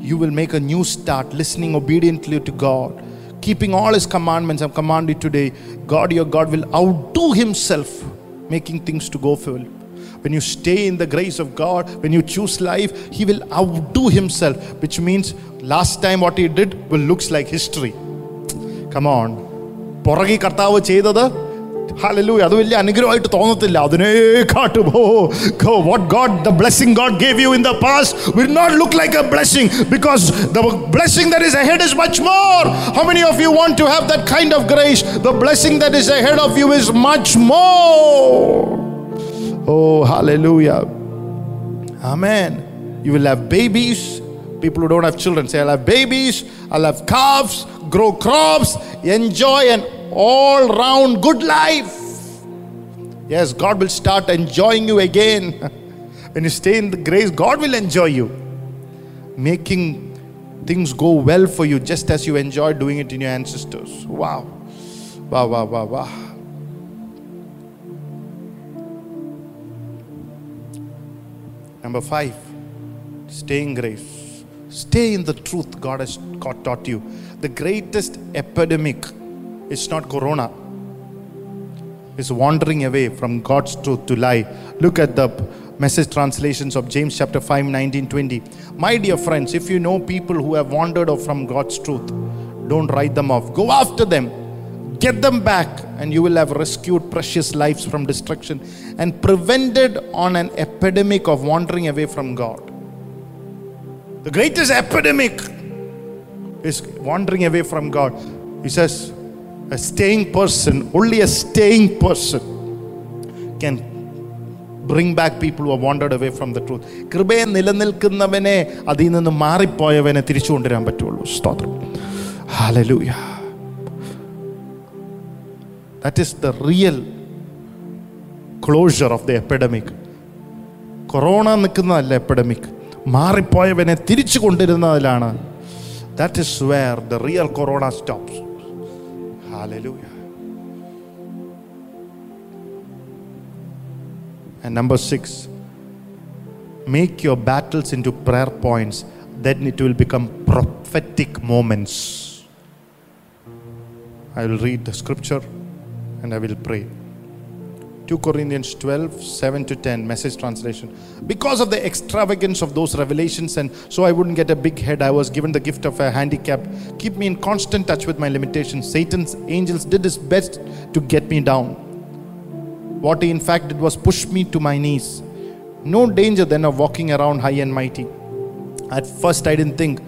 you will make a new start, listening obediently to God, keeping all his commandments. I've commanded today. God, your God, will outdo himself, making things to go full. When you stay in the grace of God, when you choose life, he will outdo himself, which means last time what he did will looks like history. Come on. Hallelujah. What God, the blessing God gave you in the past will not look like a blessing, because the blessing that is ahead is much more. How many of you want to have that kind of grace? The blessing that is ahead of you is much more. Oh, hallelujah. Amen. You will have babies. People who don't have children say, I'll have babies, I'll have calves, grow crops, enjoy an all-round good life. Yes, God will start enjoying you again. When you stay in the grace, God will enjoy you, making things go well for you, just as you enjoyed doing it in your ancestors. Wow. Wow, wow, wow, wow. Number five, stay in grace. Stay in the truth God has taught you. The greatest epidemic is not corona. It's wandering away from God's truth to lie. Look at the message translations of James chapter five, nineteen, twenty. My dear friends, if you know people who have wandered off from God's truth, don't write them off. Go after them. Get them back, and you will have rescued precious lives from destruction and prevented on an epidemic of wandering away from God. The greatest epidemic is wandering away from God. He says, a staying person, only a staying person can bring back people who have wandered away from the truth. Hallelujah. That is the real closure of the epidemic. Corona nikkunna epidemic. Maripoyavene tirichu kondirunnadilana. That is where the real corona stops. Hallelujah. And number six, make your battles into prayer points. Then it will become prophetic moments. I will read the scripture and I will pray. Second Corinthians twelve, seven to ten, message translation. Because of the extravagance of those revelations, and so I wouldn't get a big head, I was given the gift of a handicap. Keep me in constant touch with my limitations. Satan's angels did his best to get me down. What he in fact did was push me to my knees. No danger then of walking around high and mighty. At first I didn't think,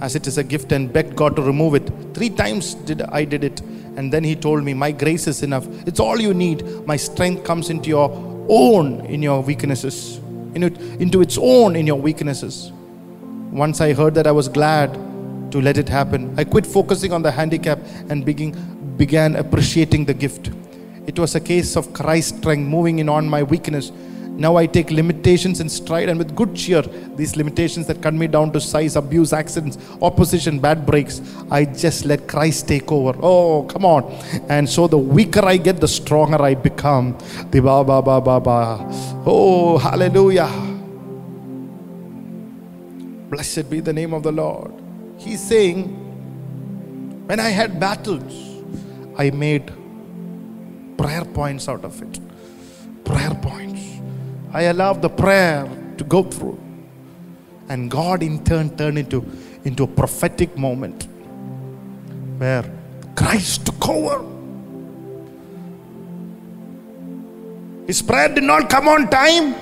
as it is a gift, and begged God to remove it. Three times did I did it, and then he told me, my grace is enough. It's all you need. My strength comes into your own in your weaknesses. In it, into its own in your weaknesses. Once I heard that, I was glad to let it happen. I quit focusing on the handicap and begin, began appreciating the gift. It was a case of Christ's strength moving in on my weakness. Now I take limitations in stride and with good cheer. These limitations that cut me down to size, abuse, accidents, opposition, bad breaks, I just let Christ take over. Oh, come on. And so the weaker I get, the stronger I become. The ba ba ba ba ba. Oh, hallelujah. Blessed be the name of the Lord. He's saying, when I had battles, I made prayer points out of it. Prayer points. I allowed the prayer to go through, and God in turn turned into, into a prophetic moment where Christ took over. His prayer did not come on time,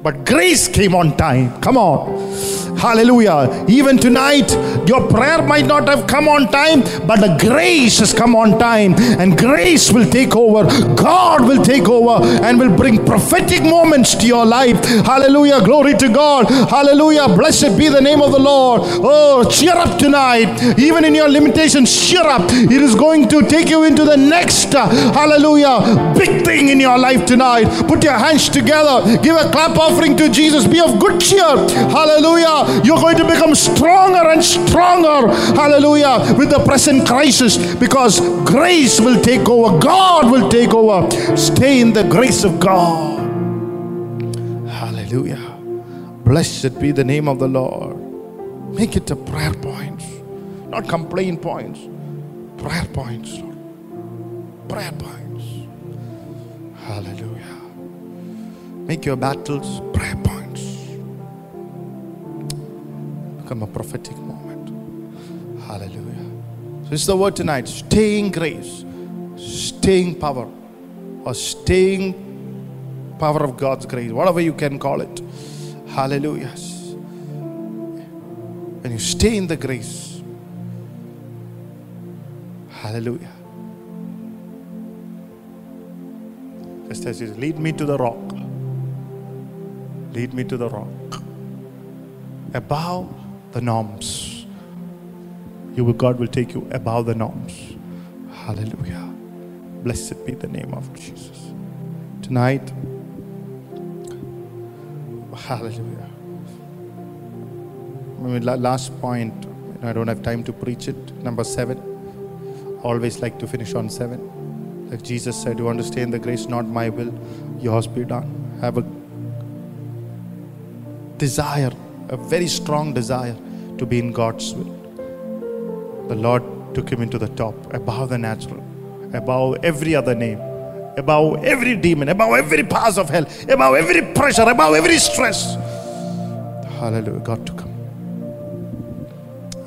but grace came on time. Come on. Hallelujah. Even tonight, your prayer might not have come on time, but the grace has come on time, and grace will take over. God will take over and will bring prophetic moments to your life. Hallelujah. Glory to God. Hallelujah. Blessed be the name of the Lord. Oh, cheer up tonight. Even in your limitations, cheer up. It is going to take you into the next, uh, hallelujah, big thing in your life tonight. Put your hands together. Give a clap offering to Jesus. Be of good cheer. Hallelujah. You're going to become stronger and stronger, hallelujah, with the present crisis, because grace will take over. God will take over. Stay in the grace of God. Hallelujah. Blessed be the name of the Lord. Make it a prayer point, not complaint points. Prayer points, Lord. Prayer points. Hallelujah. Make your battles prayer points. A prophetic moment. Hallelujah. So it's the word tonight. Staying grace, staying power, or staying power of God's grace, whatever you can call it. Hallelujah. When you stay in the grace, hallelujah. Just as it is, lead me to the rock. Lead me to the rock. Above the norms. You will, God will take you above the norms. Hallelujah. Blessed be the name of Jesus. Tonight, hallelujah. My last point, I don't have time to preach it. Number seven. Always like to finish on seven. Like Jesus said, you understand the grace, not my will, yours be done. Have a desire, a very strong desire to be in God's will. The Lord took him into the top, above the natural, above every other name, above every demon, above every powers of hell, above every pressure, above every stress. Hallelujah. God took him.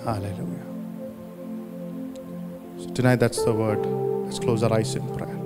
Hallelujah. So tonight, that's the word. Let's close our eyes in prayer.